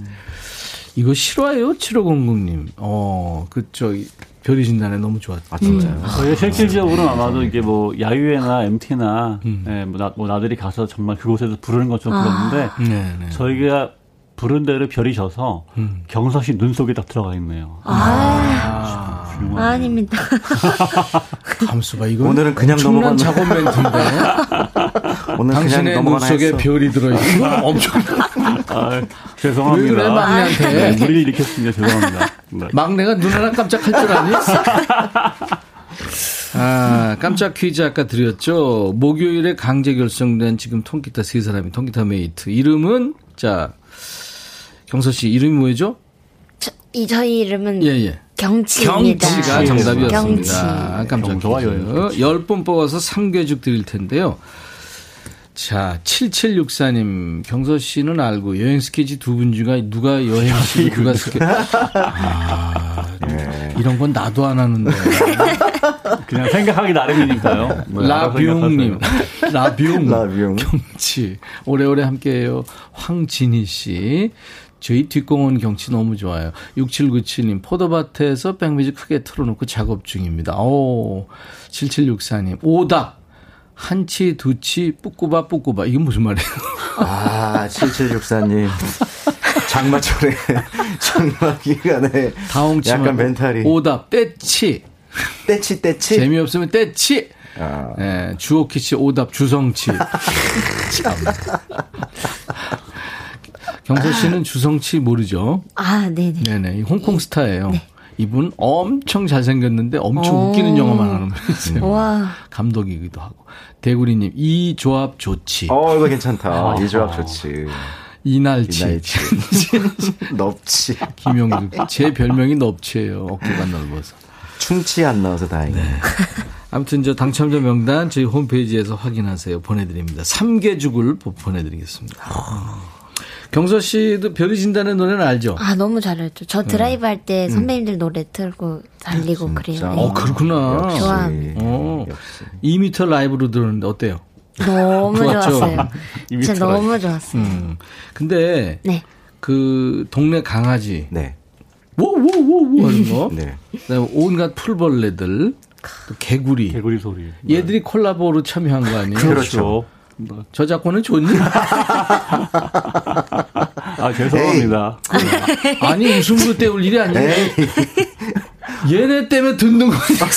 이거 싫어요? 7500님. 그쵸. 별이 진단에 너무 좋았죠. 아, 진짜요? 실질적으로는 아마도 이게 뭐, 야유회나 MT나, 네, 뭐, 나들이 가서 정말 그곳에서 부르는 것처럼 부르는데, 네, 네. 저희가 부른 대로 별이 져서, 경서씨 눈 속에 딱 들어가 있네요. 아닙니다. 감수가 이거 오늘은 그냥 넘어가는 작업 멘트인데. 오늘 당신의 그냥 눈속에 했어. 별이 들어있고 엄청. 죄송합니다. 왜 막내한테 무리를 일으켰습니다. 죄송합니다. 네. 막내가 눈 하나 깜짝할 줄 아니? 아, 깜짝 퀴즈 아까 드렸죠. 목요일에 강제 결성된 지금 통기타 세 사람이 통기타 메이트 이름은 자 경서 씨 이름이 뭐죠? 저희 이름은 예. 경치입니다. 경치가 정답이었습니다. 깜짝이야. 10분 뽑아서 3개죽 드릴 텐데요. 자, 7764님, 경서 씨는 알고 여행 스케치 두 분 중에 누가 여행 스케치 누가 스케치. 아, 이런 건 나도 안 하는데. 그냥 생각하기 나름이니까요. 라뷰웅님, 라뷰웅 경치 오래오래 함께해요. 황진희 씨. 저희 뒷공원 경치 너무 좋아요. 6797님 포도밭에서 백뮤직 크게 틀어놓고 작업 중입니다. 오, 7764님 오답 한치 두치 뿌꾸바 이게 무슨 말이에요? 아 7764님 장마철에 장마 기간에 약간 멘탈이 오답 떼치 재미없으면 떼치 네, 주호키치 오답 주성치 참 경서 씨는 주성치 모르죠? 아, 네네. 홍콩 스타예요. 네. 이분 엄청 잘생겼는데 엄청 웃기는 영화만 하는 분이세요. 와. 감독이기도 하고. 대구리님, 이 조합 좋지. 이거 괜찮다. 이 조합 좋지. 이날치. 넙치. 김용주. 제 별명이 넙치예요. 어깨가 넓어서. 충치 안 나와서 다행이네요. 네. 아무튼 저 당첨자 명단 저희 홈페이지에서 확인하세요. 보내드립니다. 3개죽을 보내드리겠습니다. 경서 씨도 별이 진다는 노래는 알죠? 아, 너무 잘 알죠. 저 드라이브 할 때 선배님들 노래 틀고 달리고 그래요. 그렇구나. 좋아합니다. 2m 라이브로 들었는데 어때요? 너무 좋았어요. 진짜 너무 좋았어요. 근데 네. 그 동네 강아지 네. 오 하는 거. 네. 그다음에 온갖 풀벌레들 또 개구리 소리. 얘들이 콜라보로 참여한 거 아니에요? 그렇죠. 저작권은 좋니? 아, 죄송합니다. 아니 웃음으로 때울 일이 아닌데 얘네 때문에 듣는 거니까.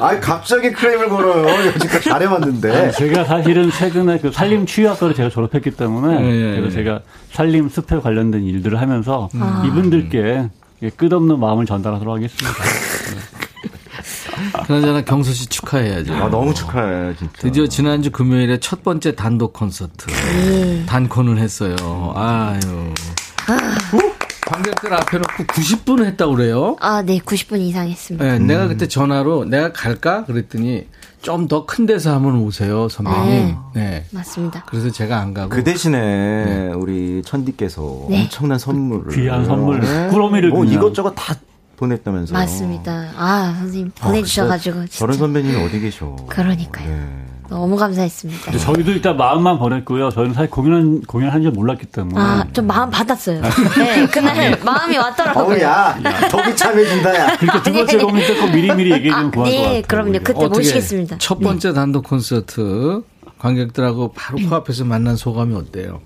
아니 갑자기 크레임을 걸어요. 여지까지 잘해봤는데. 제가 사실은 최근에 그 산림 치유학과를 제가 졸업했기 때문에 그래서 제가 산림 숲에 관련된 일들을 하면서 이분들께 끝없는 마음을 전달하도록 하겠습니다. 그나저나 경서 씨 축하해야죠. 아, 너무 축하해 진짜. 드디어 지난주 금요일에 첫 번째 단독 콘서트 단콘을 했어요. 아유. 관객들 앞에 놓고 90분 했다고 그래요? 아, 네, 90분 이상 했습니다. 네, 내가 그때 전화로 내가 갈까 그랬더니 좀 더 큰 데서 한번 오세요, 선배님. 아, 네, 맞습니다. 그래서 제가 안 가고 그 대신에 네. 우리 천디께서 네. 엄청난 선물을 귀한 선물, 꾸러미를 뭐 이것저것 다. 보냈다면서요. 맞습니다. 아, 선생님 보내주셔가지고. 아, 저런 선배님이 어디 계셔. 그러니까요. 네. 너무 감사했습니다. 저희도 일단 마음만 보냈고요. 저희는 사실 공연한 줄 몰랐기 때문에. 아, 좀 마음 받았어요. 네, 그날 마음이 왔더라고요. 어우야, 더비 참해준다, 야. 그러니까 두 번째 공연 때 꼭 미리미리 얘기해주면 고마울 것 같아요. 네, 그럼요. 그때 모시겠습니다. 첫 번째 네. 단독 콘서트 관객들하고 바로 코앞에서 만난 소감이 어때요?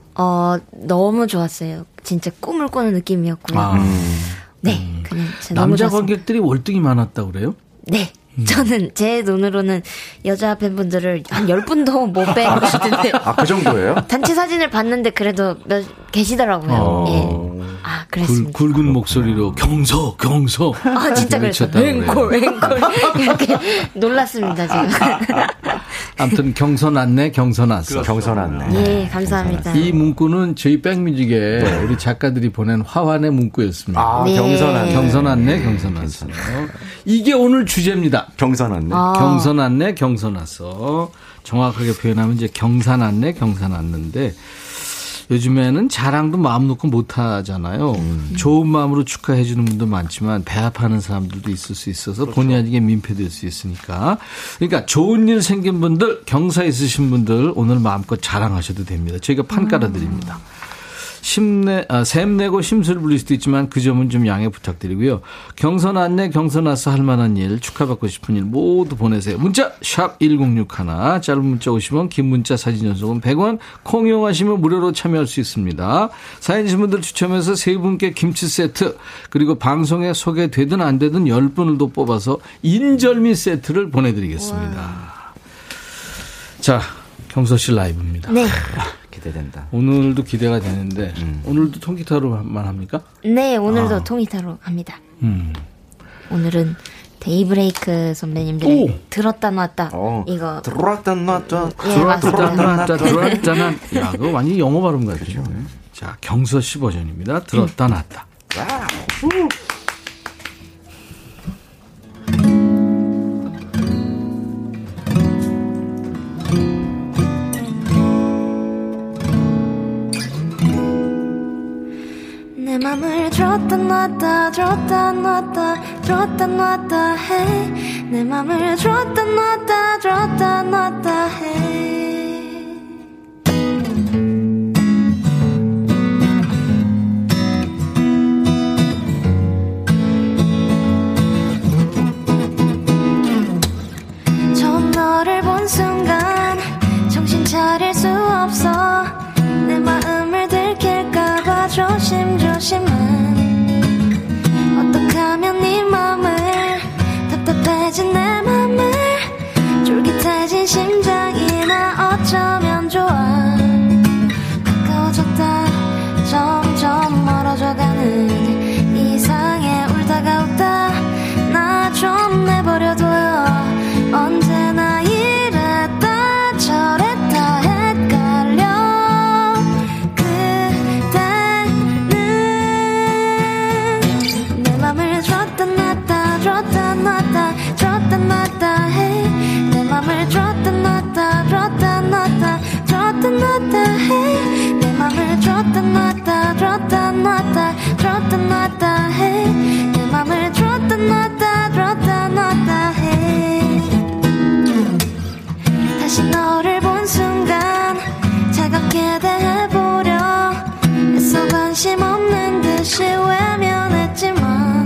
너무 좋았어요. 진짜 꿈을 꾸는 느낌이었고요. 아. 네, 그냥 남자 관객들이 월등히 많았다고 그래요? 네, 저는 제 눈으로는 여자 팬분들을 한 10분도 못 뵌 것 같은데. 아, 그 정도예요? 단체 사진을 봤는데 그래도 몇 계시더라고요. 예. 아, 그랬습니다. 굵은 목소리로 경서. 아, 진짜 그랬어요. 앵콜 이렇게 놀랐습니다 지금. 아무튼 경서 났네, 경서 났어. 경서 났네. 예, 감사합니다. 이 문구는 저희 백뮤직에 우리 작가들이 보낸 화환의 문구였습니다. 아, 네. 경서 났네. 이게 오늘 주제입니다. 경서 났네. 아. 경서 났네, 경서 났어. 정확하게 표현하면 이제 경사 났네, 경사 났는데. 요즘에는 자랑도 마음 놓고 못하잖아요. 좋은 마음으로 축하해 주는 분도 많지만 배합하는 사람들도 있을 수 있어서 그렇죠. 본의 아니게 민폐될 수 있으니까. 그러니까 좋은 일 생긴 분들, 경사 있으신 분들 오늘 마음껏 자랑하셔도 됩니다. 저희가 판 깔아드립니다. 샘내고 심술 부릴 수도 있지만 그 점은 좀 양해 부탁드리고요. 경서 났네, 경서 났어 할 만한 일, 축하받고 싶은 일 모두 보내세요. 문자 샵 1061, 짧은 문자 50원, 긴 문자 사진 전송은 100원, 콩 이용하시면 무료로 참여할 수 있습니다. 사연 주신 분들 추첨해서 세 분께 김치 세트, 그리고 방송에 소개되든 안 되든 10분을 더 뽑아서 인절미 세트를 보내드리겠습니다. 우와. 자, 경서 씨 라이브입니다. 네. 기대된다. 오늘도 기대가 되는데 오늘도 통기타로만 합니까? 네, 오늘도 통기타로 합니다. 오늘은 데이브레이크 선배님들의 들었다 놨다 이거 들었다 놨다 들었다 놨다. 야, 그거 완전 영어 발음 같죠? 자, 경서 씨 버전입니다. 들었다 놨다. 내 맘을 들었다 놨다 들었다 놨다 들었다 놨다 해. 내 맘을 들었다 놨다 들었다 놨다 해. 처음 너를 본 순간 정신 차릴 수 없어. 내 마음을 들킬까봐 조심 어떡하면 네 맘을 답답해진 내 맘을 쫄깃해진 심장이 나 어쩌면 좋아. 가까워졌다 점점 멀어져가는 이상해. 울다가 웃다 나 좀 내버려둬요. 언제나 이랬다 저랬다 내 맘을 들었다 놨다 들었다 놨다 들었다 놨다 해. 내 맘을 들었다 놨다 들었다 놨다 해. 다시 너를 본 순간 차갑게 대해보려 애써 관심 없는 듯이 외면했지만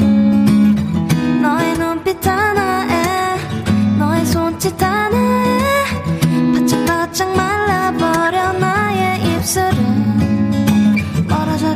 너의 눈빛 하나에 너의 손짓 하나에 바짝바짝 말라버려 나의 입술은 멀어져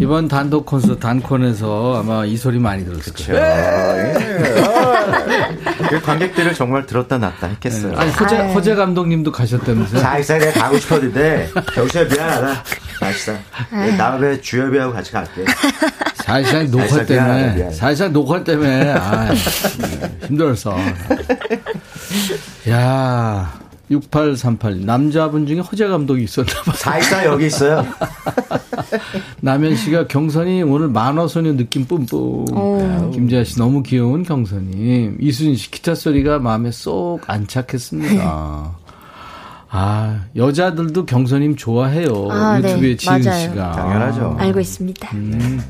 이번 단독 콘서트 단콘에서 아마 이 소리 많이 들었을 거예요. 그 관객들을 정말 들었다 놨다 했겠어요. 아니, 허재 감독님도 가셨다면서요? 사실상 내가 가고 싶었는데 경수야 미안하다. 사실상 다음에 주엽이하고 같이 갈게. 사실상 녹화 때문에 아, 힘들었어. 야, 6838 남자분 중에 허재 감독이 있었나봐요. 사실상 여기 있어요. 남현 씨가 경선이 오늘 만화소녀 느낌 뿜뿜. 김재하 씨 너무 귀여운 경선이. 이순희 씨 기타 소리가 마음에 쏙 안착했습니다. 아, 여자들도 경선님 좋아해요. 아, 유튜브에 네, 지은 맞아요. 씨가 당연하죠. 알고 있습니다. 당연하죠.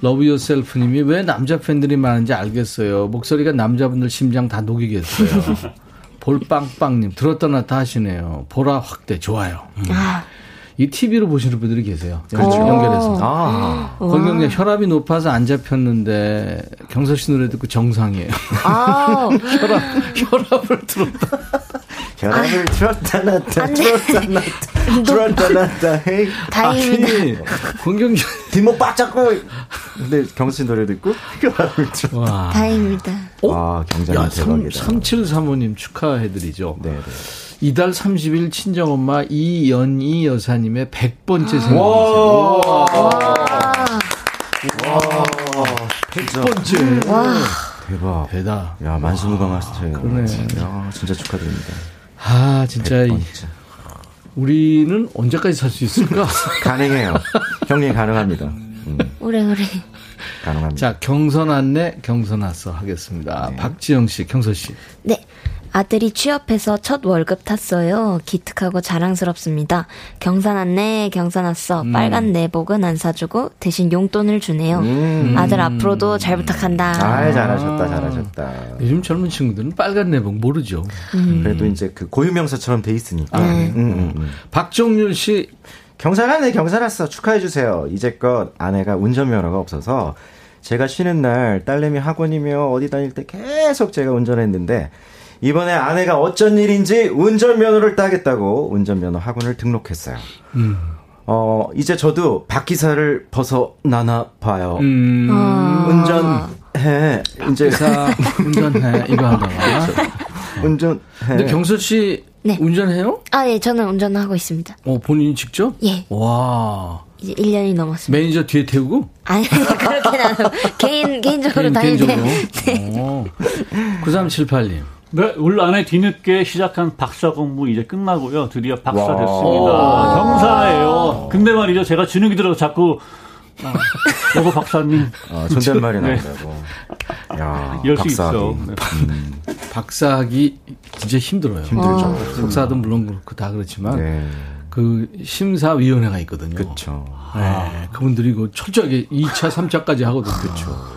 러브 요셀프 님이 왜 남자 팬들이 많은지 알겠어요. 목소리가 남자분들 심장 다 녹이겠어요. 볼빵빵 님 들었다 놨다 하시네요. 보라 확대 좋아요. 이 TV로 보시는 분들이 계세요. 그렇죠. 연결해서. 아. 권경재 혈압이 높아서 안 잡혔는데 경서 씨 노래 듣고 정상이에요. 아. 혈압을 들었다. 혈압을 들었다 놨다. 들었다 놨다. 헤이. 다행이네. 권경재 뒷목 빡 잡고. 근데 경서 씨 노래 듣고 혈압을 들었다. 다행입니다. 와, 경장이 대박이다. 3735님 축하해드리죠. 네네. 이달 30일 친정엄마 이연희 여사님의 100번째 생일이세요. 100번째. 와. 대박. 대다. 야, 만수무강하시죠. 그러네. 야, 진짜 축하드립니다. 아, 진짜. 100번째. 우리는 언제까지 살 수 있을까? 가능해요. 형님 가능합니다. 오래오래. 가능합니다. 자, 경선 안내, 경선 왔어 하겠습니다. 네. 박지영 씨, 경서 씨. 네. 아들이 취업해서 첫 월급 탔어요. 기특하고 자랑스럽습니다. 경선 왔네, 경선 왔어. 빨간 내복은 안 사주고 대신 용돈을 주네요. 아들 앞으로도 잘 부탁한다. 아, 잘하셨다, 잘하셨다. 요즘 젊은 친구들은 빨간 내복 모르죠. 그래도 이제 그 고유명사처럼 돼 있으니까. 박종률 씨. 경선 왔네, 경선 왔어. 축하해 주세요. 이제껏 아내가 운전면허가 없어서 제가 쉬는 날 딸내미 학원이며 어디 다닐 때 계속 제가 운전했는데 이번에 아내가 어쩐 일인지 운전면허를 따겠다고 운전면허 학원을 등록했어요. 이제 저도 박기사를 벗어나나 봐요. 운전해. 이제 박기사 운전해 이거 하다가 운전해. 근데 경서 씨 네. 운전해요? 아, 예, 저는 운전하고 있습니다. 본인이 직접? 예. 와. 이제 1년이 넘었습니다. 매니저 뒤에 태우고? 아니, 그렇게는 안 하고. 개인적으로 다니는데. 네. 9378님. 네, 올 한해 뒤늦게 시작한 박사 공부 이제 끝나고요. 드디어 박사 됐습니다. 경사예요. 근데 말이죠. 제가 주눅이 들어서 자꾸 여보 박사님. 존댓말이 나온다고. 네. 야, 이럴 수 있어. 네. 박사하기 진짜 힘들어요. 힘들죠. 석사도 물론 그렇고 다 그렇지만 그 심사위원회가 있거든요. 그렇죠. 네, 그분들이 그 철저하게 2차, 3차까지 하거든요. 그렇죠.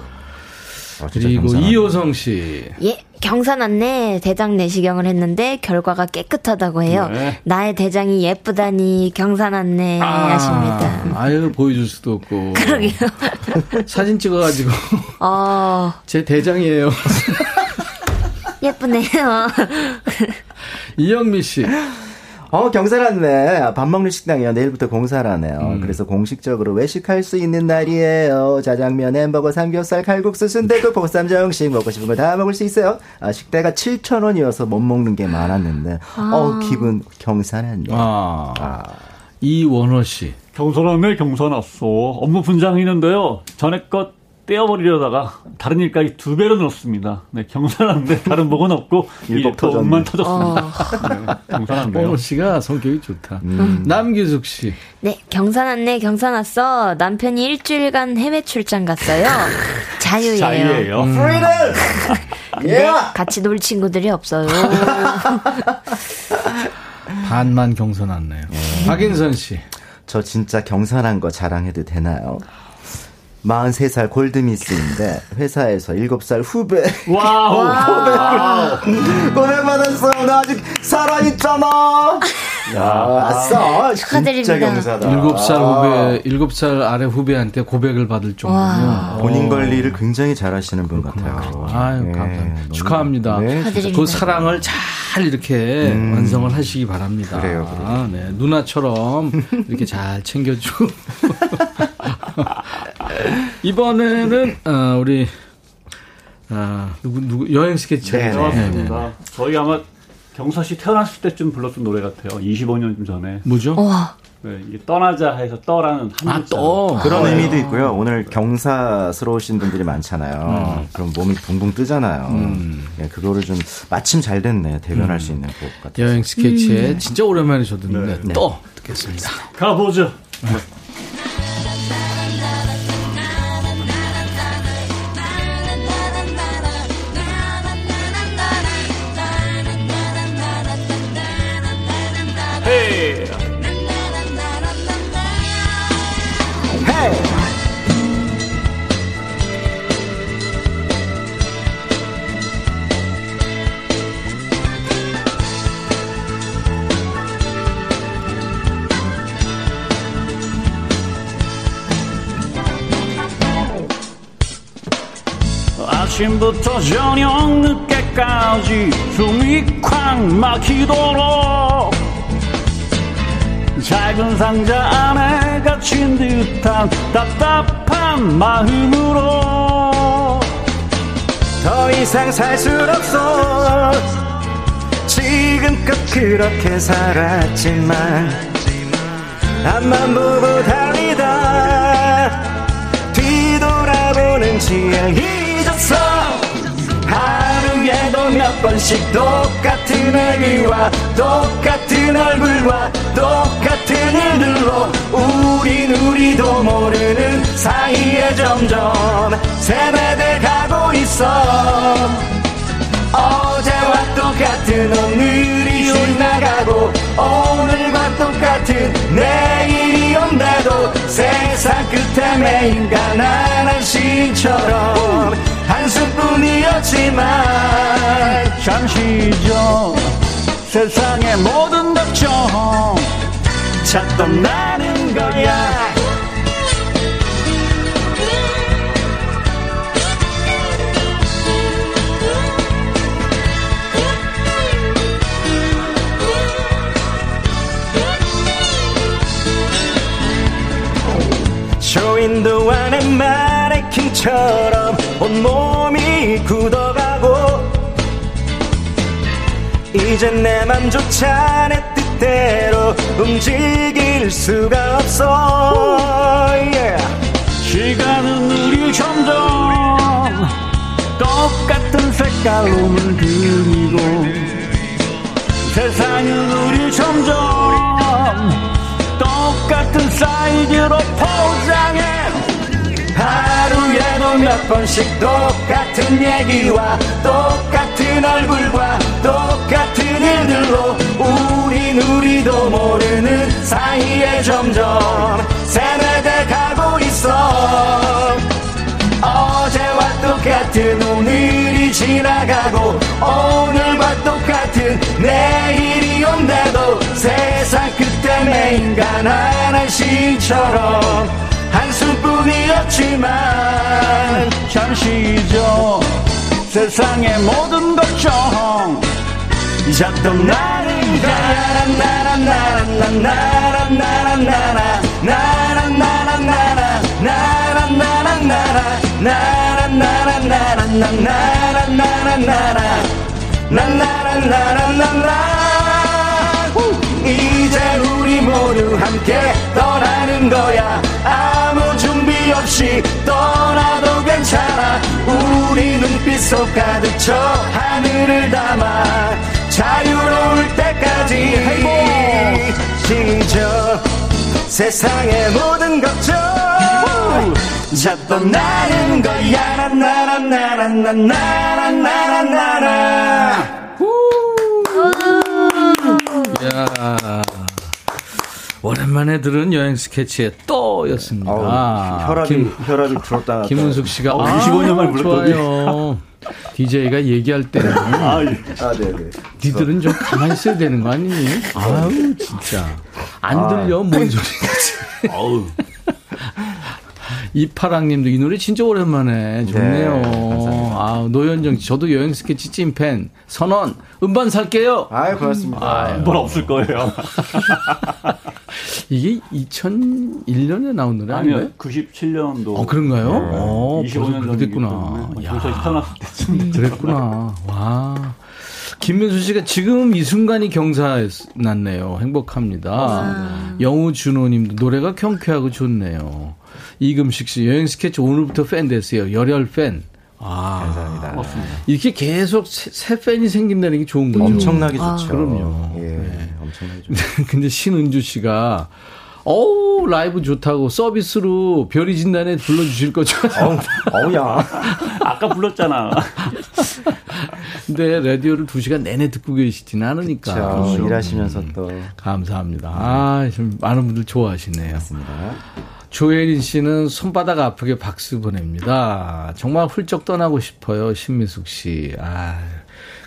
그리고 이효성 씨. 예, 경선 안내 대장 내시경을 했는데 결과가 깨끗하다고 해요. 네. 나의 대장이 예쁘다니 경선 안내 하십니다. 아유, 보여줄 수도 없고. 그러게요. 사진 찍어가지고. 제 대장이에요. 예쁘네요. 이영미 씨. 경선 왔네. 밥 먹는 식당이요. 내일부터 공사를 하네요. 그래서 공식적으로 외식할 수 있는 날이에요. 자장면, 햄버거, 삼겹살, 칼국수, 순댓국, 보쌈정식 먹고 싶은 거 다 먹을 수 있어요. 아, 식대가 7,000원이어서 못 먹는 게 많았는데 기분 경선 왔네. 이원호 씨. 경선 왔네, 경선 왔어. 업무 분장했는데요. 전에 것 떼어버리려다가 다른 일까지 2배로 늘었습니다. 네, 경사한데 다른 복은 없고 일복만 터졌습니다. 경사한데요. 오호 씨가 성격이 좋다. 남규숙 씨. 네, 경사 났네, 경사 났어. 남편이 일주일간 해외 출장 갔어요. 자유예요. 자유예요. 근데 같이 놀 친구들이 없어요. 반만 경사 났네요. 박인선 씨. 저 진짜 경사한 거 자랑해도 되나요? 43살 골드미스인데 회사에서 7살 후배 고백받았어. 나 아직 살아있잖아. 야, 아싸, 축하드립니다. 진짜 경사다. 7살 후배, 7살 아래 후배한테 고백을 받을 정도면 본인 관리를 굉장히 잘하시는 분 같아요. 아유, 감사합니다. 축하합니다. 네, 축하드립니다. 그 사랑을 잘 잘 이렇게 완성을 하시기 바랍니다. 그래요. 네, 누나처럼 이렇게 잘 챙겨주고. 이번에는 우리 누구 여행 스케치. 네, 맞습니다. 저희 아마 경서 씨 태어났을 때쯤 불렀던 노래 같아요. 25년쯤 전에. 뭐죠? 우와. 네, 이게 떠나자 해서 떠라는 한 글자. 그런 의미도 있고요. 오늘 경사스러우신 분들이 많잖아요. 그럼 몸이 붕붕 뜨잖아요. 네, 그거를 좀 마침 잘 됐네. 대변할 수 있는 곡 같아요. 여행 스케치에 진짜 오랜만에 저도는데 네. 떠 듣겠습니다. 가보죠. 네. 아침부터 저녁 늦게까지 숨이 콱 막히도록 작은 상자 안에 갇힌 듯한 답답한 마음으로 더 이상 살 수 없어 지금껏 그렇게 살았지만 앞만 보고 달리다 뒤돌아보는 지향이 하루에도 몇 번씩 똑같은 애기와 똑같은 얼굴과 똑같은 일들로 우리도 모르는 사이에 점점 세뇌돼 가고 있어. 어제와 똑같은 오늘이 지나가고 오늘과 똑같은 내일이 온다도 세상 끝에 매인 가난한 시인처럼 한숨뿐이었지만 잠시 전 세상의 모든 걱정 차 떠나는 거야. 조인도 안에 마네킹처럼 온몸이 굳어가고 이젠 내 맘조차 내 뜻대로 움직일 수가 없어. yeah. 시간은 우리 점점 똑같은 색깔로 물들이고 세상은 우리 점점 똑같은 사이즈로 포장해. 하루에도 몇 번씩 똑같은 얘기와 똑같은 얼굴과 똑같은 일들로 우리도 모르는 사이에 점점 세뇌돼 가고 있어. 어제와 똑같은 오늘이 지나가고 오늘과 똑같은 내일이 온대도 세상 끝에 내 인간 하나의 신처럼 한숨뿐이었지만 잠시 잊어 세상의 모든 걱정 이제 떠나는 거야. 이제 우리 모두 함께 떠나는 거야. 아무 준비 없이 떠나도 괜찮아. 우리 눈빛 속 가득 저 하늘을 담아 자유로울 때까지 행복해지죠. 세상의 모든 걱정 자 떠나는 거야. 나나나나나나나나나나나. 이야, 오랜만에 들은 여행 스케치의 떠였습니다. 혈압이 들었다. 김은숙 씨가 25년만 불렀거든요. DJ가 얘기할 때는 네. 니들은 좀 가만히 있어야 되는 거 아니니? 아우 진짜 안 들려 뭔 소리지? 이파랑님도 이 노래 진짜 오랜만에 좋네요. 네, 아, 노현정 씨, 저도 여행 스케치 찐팬 선언 음반 살게요. 아유, 고맙습니다. 뭘 없을 거예요. 이게 2001년에 나온 노래 아니에요? 97년도. 어, 그런가요? 네. 어, 25년 전에 됐구나. 조사시 태어났을 때쯤. 그랬구나. 와. 김민수 씨가 지금 이 순간이 경사났네요. 행복합니다. 아. 영우준호님도 노래가 경쾌하고 좋네요. 이금식 씨, 여행 스케치 오늘부터 팬 됐어요. 열혈 팬. 아, 감사합니다. 고맙습니다. 이렇게 계속 새 팬이 생긴다는 게 좋은 거죠. 엄청나게 좋죠. 아. 그럼요. 예, 네. 엄청나게 좋죠. 근데 신은주 씨가 어우, 라이브 좋다고 서비스로 별이 진단에 불러주실 거죠? 어우야. 아까 불렀잖아. 근데 라디오를 2시간 내내 듣고 계시진 않으니까. 그렇죠. 일하시면서 또. 감사합니다. 아, 좀 많은 분들 좋아하시네요. 맞습니다. 조혜린 씨는 손바닥 아프게 박수 보냅니다. 정말 훌쩍 떠나고 싶어요, 신미숙 씨. 아,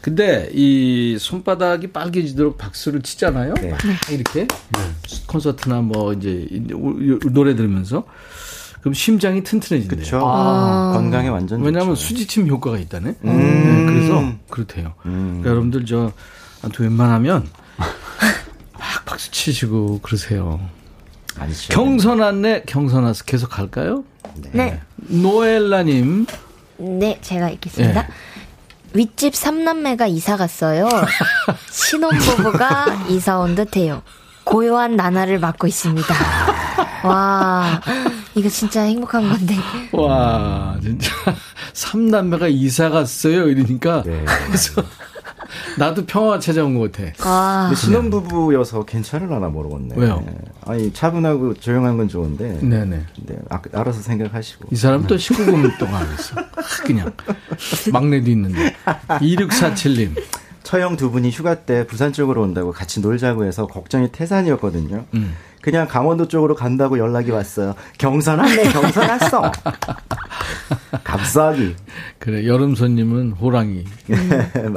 근데 이 손바닥이 빨개지도록 박수를 치잖아요. 네. 이렇게 콘서트나 뭐 이제 노래 들으면서 그럼 심장이 튼튼해진대요. 그렇죠. 아. 건강에 완전. 왜냐하면 좋죠. 수지침 효과가 있다네. 네, 그래서 그렇대요. 그러니까 여러분들 저한테 웬만하면 막 박수 치시고 그러세요. 경선 안내, 경선 안내 계속 갈까요? 네. 네. 노엘라님. 네, 제가 읽겠습니다. 네. 윗집 3남매가 이사갔어요. 신혼부부가 이사온 듯해요. 고요한 나날을 맡고 있습니다. 와, 이거 진짜 행복한 건데. 와, 진짜 3남매가 이사갔어요 이러니까. 네. 그래서 나도 평화가 찾아온 것 같아. 아. 신혼부부여서 괜찮으려나 모르겠네. 왜요? 아니, 차분하고 조용한 건 좋은데. 네네. 네, 알아서 생각하시고. 이 사람 또 19금 동안 했어. 그냥. 막내도 있는데. 2647님. 처형 두 분이 휴가 때 부산 쪽으로 온다고 같이 놀자고 해서 걱정이 태산이었거든요. 그냥 강원도 쪽으로 간다고 연락이 왔어요. 경선 왔네, 경선 왔어. 감싸기. 그래, 여름손님은 호랑이.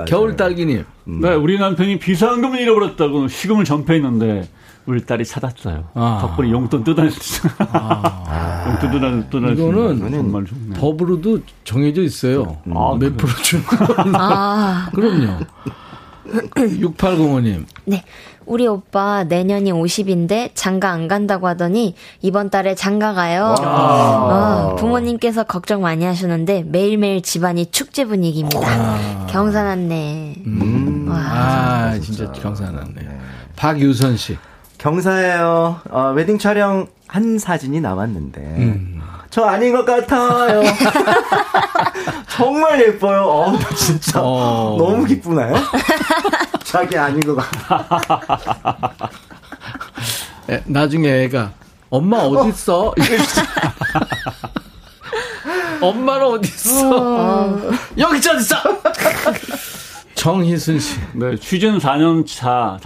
겨울딸기님. 네, 우리 남편이 비상금을 잃어버렸다고 시금을 전폐했는데 우리 딸이 찾았어요. 아. 덕분에 용돈 뜯어냈어요. 아. 용돈 뜯어냈어요. 이거는 정말 좋네. 법으로도 정해져 있어요. 아, 몇 프로 주는 건. 아. 그럼요. 6805님. 네. 우리 오빠 내년이 50인데 장가 안 간다고 하더니 이번 달에 장가 가요. 어, 부모님께서 걱정 많이 하셨는데 매일매일 집안이 축제 분위기입니다. 경사 났네. 아, 진짜 경사 났네. 박유선 씨. 경사예요. 웨딩 촬영 한 사진이 남았는데 저 아닌 것 같아요. 정말 예뻐요. 진짜 너무 기쁘나요? 자기 아닌 것 같아. 나중에 애가 엄마 어디 있어? 엄마는 어디 있어? 여기 저 있어. 정희순 씨. 네, 취준 4년 차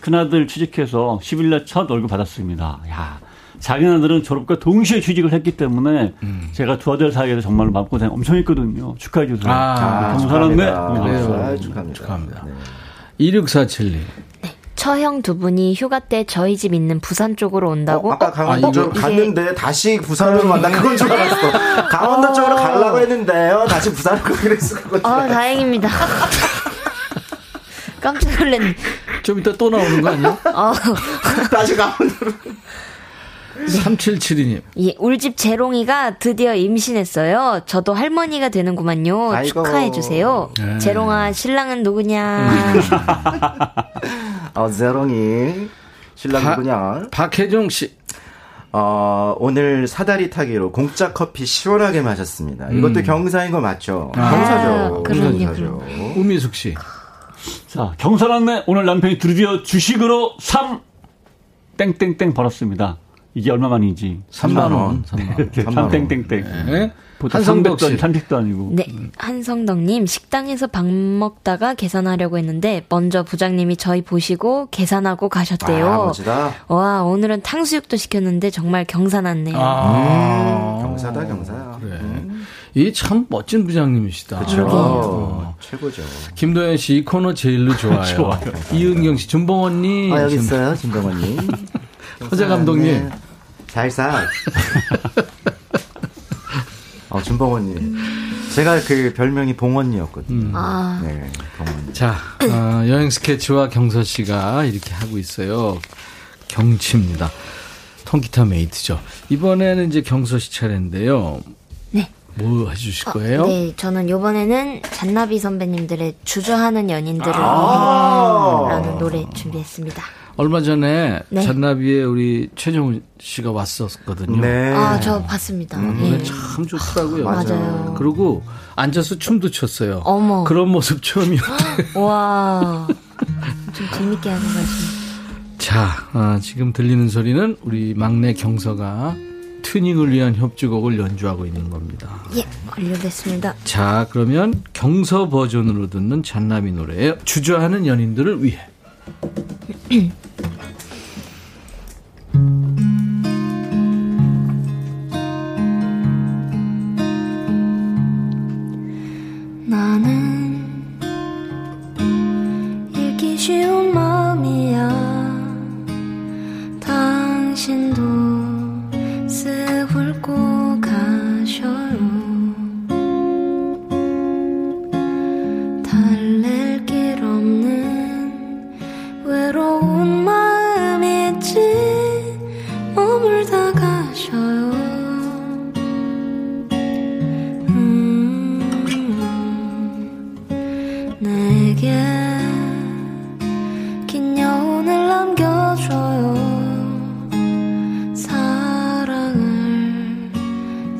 큰아들 취직해서 10일날 첫 월급 받았습니다. 야, 작은 아들은 졸업과 동시에 취직을 했기 때문에 제가 두 아들 사이에서 정말로 마음고생 엄청 했거든요. 축하해 주세요. 감사합니다. 축하합니다. 네. 26472. 네, 처형 두 분이 휴가 때 저희 집 있는 부산 쪽으로 온다고. 아까 강원도 쪽으로 갔는데 다시 부산으로 만나. 그건 줄 알았어. 강원도 쪽으로 가려고 했는데요. 다시 부산으로 그랬을 것 같아요. 다행입니다. 깜짝 놀랐네. 좀 이따 또 나오는 거 아니야? 다시 강원도로. 3772님. 예, 울집 재롱이가 드디어 임신했어요. 저도 할머니가 되는구만요. 아이고. 축하해주세요. 네. 재롱아, 신랑은 누구냐? 재롱이. 신랑 누구냐? 박혜종씨. 오늘 사다리 타기로 공짜 커피 시원하게 마셨습니다. 이것도 경사인 거 맞죠? 경사죠. 그럼요. 우미숙씨. 자, 경사났네. 오늘 남편이 드디어 주식으로 3땡땡땡 벌었습니다. 이게 얼마만인지. 3만원. 3땡땡땡. 한성덕씨. 30도 아니고. 네. 한성덕님, 식당에서 밥 먹다가 계산하려고 했는데, 먼저 부장님이 저희 보시고 계산하고 가셨대요. 아, 멋지다. 와, 오늘은 탕수육도 시켰는데, 정말 경사났네요. 경사다, 경사야. 그래. 이 참 멋진 부장님이시다. 그렇죠. 최고죠. 김도현 씨, 이 코너 제일로 좋아요. 좋아요. 이은경 씨, 준봉 언니. 여기 있어요, 준봉 언니. 허재 감독님. 네. 잘 사. 준봉 언니. 제가 그 별명이 봉언니였거든요. 아. 네, 봉언니. 자, 여행 스케치와 경서 씨가 이렇게 하고 있어요. 경치입니다. 통기타 메이트죠. 이번에는 이제 경서 씨 차례인데요. 네. 뭐 해주실 거예요? 네, 저는 이번에는 잔나비 선배님들의 주저하는 연인들을 라는 노래 준비했습니다. 얼마 전에 네. 잔나비에 우리 최정훈 씨가 왔었거든요. 네. 아, 저 봤습니다. 네. 참 좋더라고요. 아, 맞아요. 그리고 앉아서 춤도 췄어요. 어머. 그런 모습 처음이었대요. 와. 좀 재밌게 하는 거지. 자, 지금 들리는 소리는 우리 막내 경서가 튜닝을 위한 협주곡을 연주하고 있는 겁니다. 예, 완료됐습니다. 자, 그러면 경서 버전으로 듣는 잔나비 노래예요. 주저하는 연인들을 위해. 나는 읽기 쉬운 마음이야. 당신도 쓱 훑고 가셔요. 달랠 길 없는 외로운 마음이지 머물다 가셔요. 내게 긴 여운을 남겨줘요.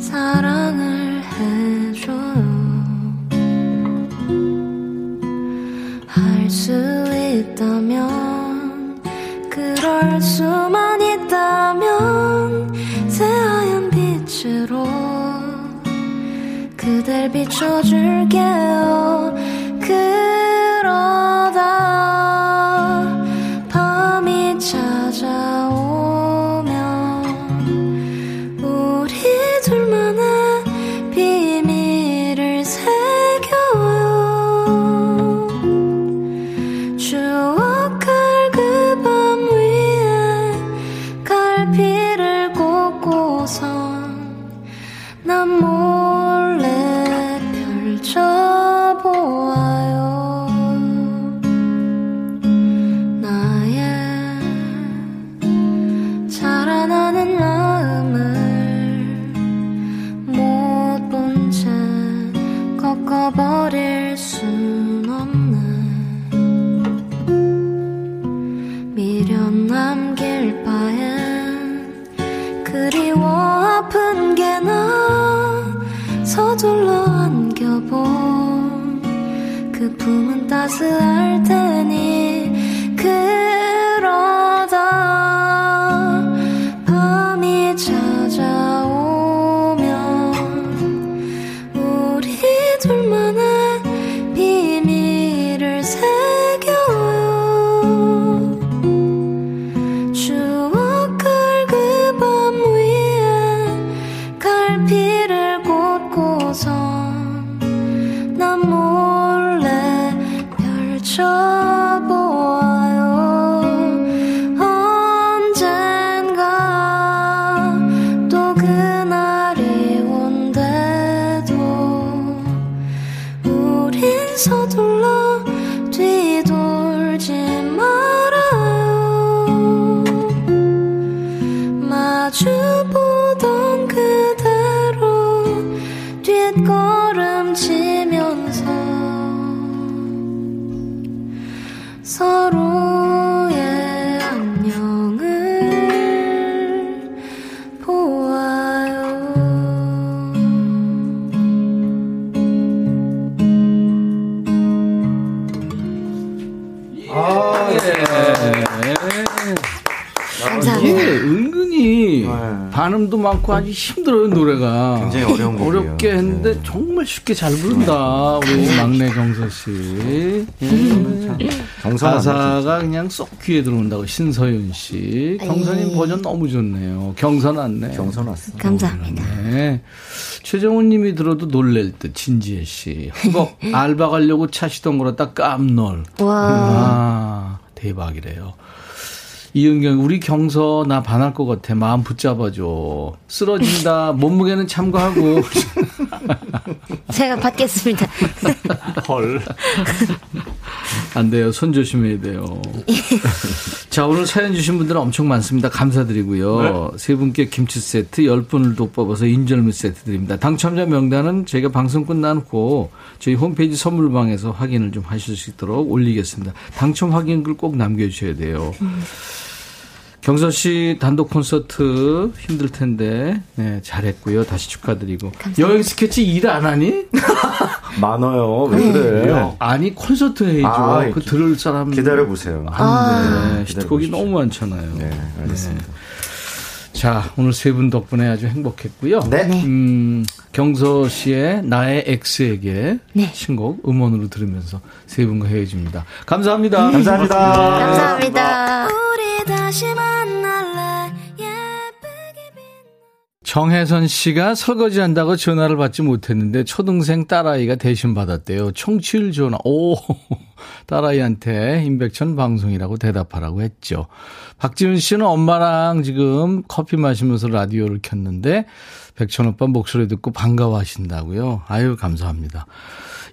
사랑을 해줘요. 할 수 있다면, 그럴 수만 있다면, 새하얀 빛으로 그댈 비춰줄게요. 그러다 밤이 찾아오. 버릴 순 없네. 미련 남길 바엔 그리워 아픈 게 나 서둘러 안겨본 그 품은 따스할 테니. 그러다 밤이 찾아오. 둘만의 비밀을 새겨요. 추억을 그 밤 위에 갈피를 꽂고선 난 몰래 펼쳐보아요. 언젠가 또 그날이 온대도 서둘러 뒤돌지 말아요. 마주보던 그대로 뒷걸음치면서 서로의 안녕을 보아요. 감사합니다. 이게 은근히 네. 반음도 많고 아주 힘들어요. 노래가 굉장히 어려운 곡이에요. 어렵게 했는데 네. 정말 쉽게 잘 부른다. 네. 우리 막내 경서 씨. 네. 가사가 그냥 쏙 귀에 들어온다고. 신서윤 씨. 경서님 버전 너무 좋네요. 경서 났네. 경서 났어. 감사합니다. 최정훈 님이 들어도 놀랄 듯. 진지혜 씨. 허벅 알바 가려고 차시던 거라 딱 깜놀. 와. 대박이래요. 이은경, 우리 경서 나 반할 것 같아. 마음 붙잡아줘. 쓰러진다. 몸무게는 참고하고. 제가 받겠습니다. 헐. 안 돼요. 손 조심해야 돼요. 자, 오늘 사연 주신 분들은 엄청 많습니다. 감사드리고요. 네? 세 분께 김치 세트 10분을 더 뽑아서 인절미 세트 드립니다. 당첨자 명단은 저희가 방송 끝나놓고 저희 홈페이지 선물방에서 확인을 좀 하실 수 있도록 올리겠습니다. 당첨 확인글 꼭 남겨주셔야 돼요. 경서 씨 단독 콘서트 힘들 텐데 네, 잘했고요. 다시 축하드리고. 감사합니다. 여행 스케치 일 안 하니? 많아요. 왜 그래요? 아니 콘서트 해줘. 아, 그 들을 사람 기다려 보세요. 아, 히트곡이 너무 많잖아요. 네, 알겠습니다. 네. 자, 오늘 세 분 덕분에 아주 행복했고요. 네. 경서 씨의 나의 엑스에게 네. 신곡 음원으로 들으면서 세 분과 헤어집니다. 감사합니다. 감사합니다. 감사합니다. 감사합니다. 다시 만날래 예쁘게 빛나. 정혜선 씨가 설거지한다고 전화를 받지 못했는데 초등생 딸아이가 대신 받았대요. 청취율 전화. 오, 딸아이한테 임백천 방송이라고 대답하라고 했죠. 박지훈 씨는 엄마랑 지금 커피 마시면서 라디오를 켰는데 백천 오빠 목소리 듣고 반가워하신다고요. 아유 감사합니다.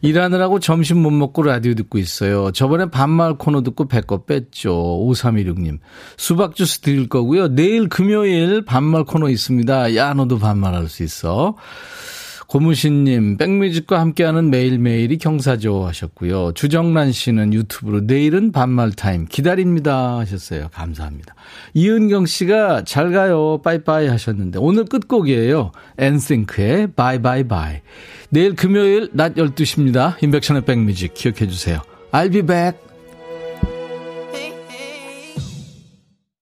일하느라고 점심 못 먹고 라디오 듣고 있어요. 저번에 반말 코너 듣고 배꼽 뺐죠. 5316님. 수박 주스 드릴 거고요. 내일 금요일 반말 코너 있습니다. 야 너도 반말할 수 있어. 고무신님. 백뮤직과 함께하는 매일매일이 경사죠 하셨고요. 주정란 씨는 유튜브로 내일은 반말 타임 기다립니다 하셨어요. 감사합니다. 이은경 씨가 잘 가요. 빠이빠이 하셨는데 오늘 끝곡이에요. 엔싱크의 바이바이바이. 내일 금요일 낮 12시입니다. 임백천의 백뮤직 기억해 주세요. I'll be back.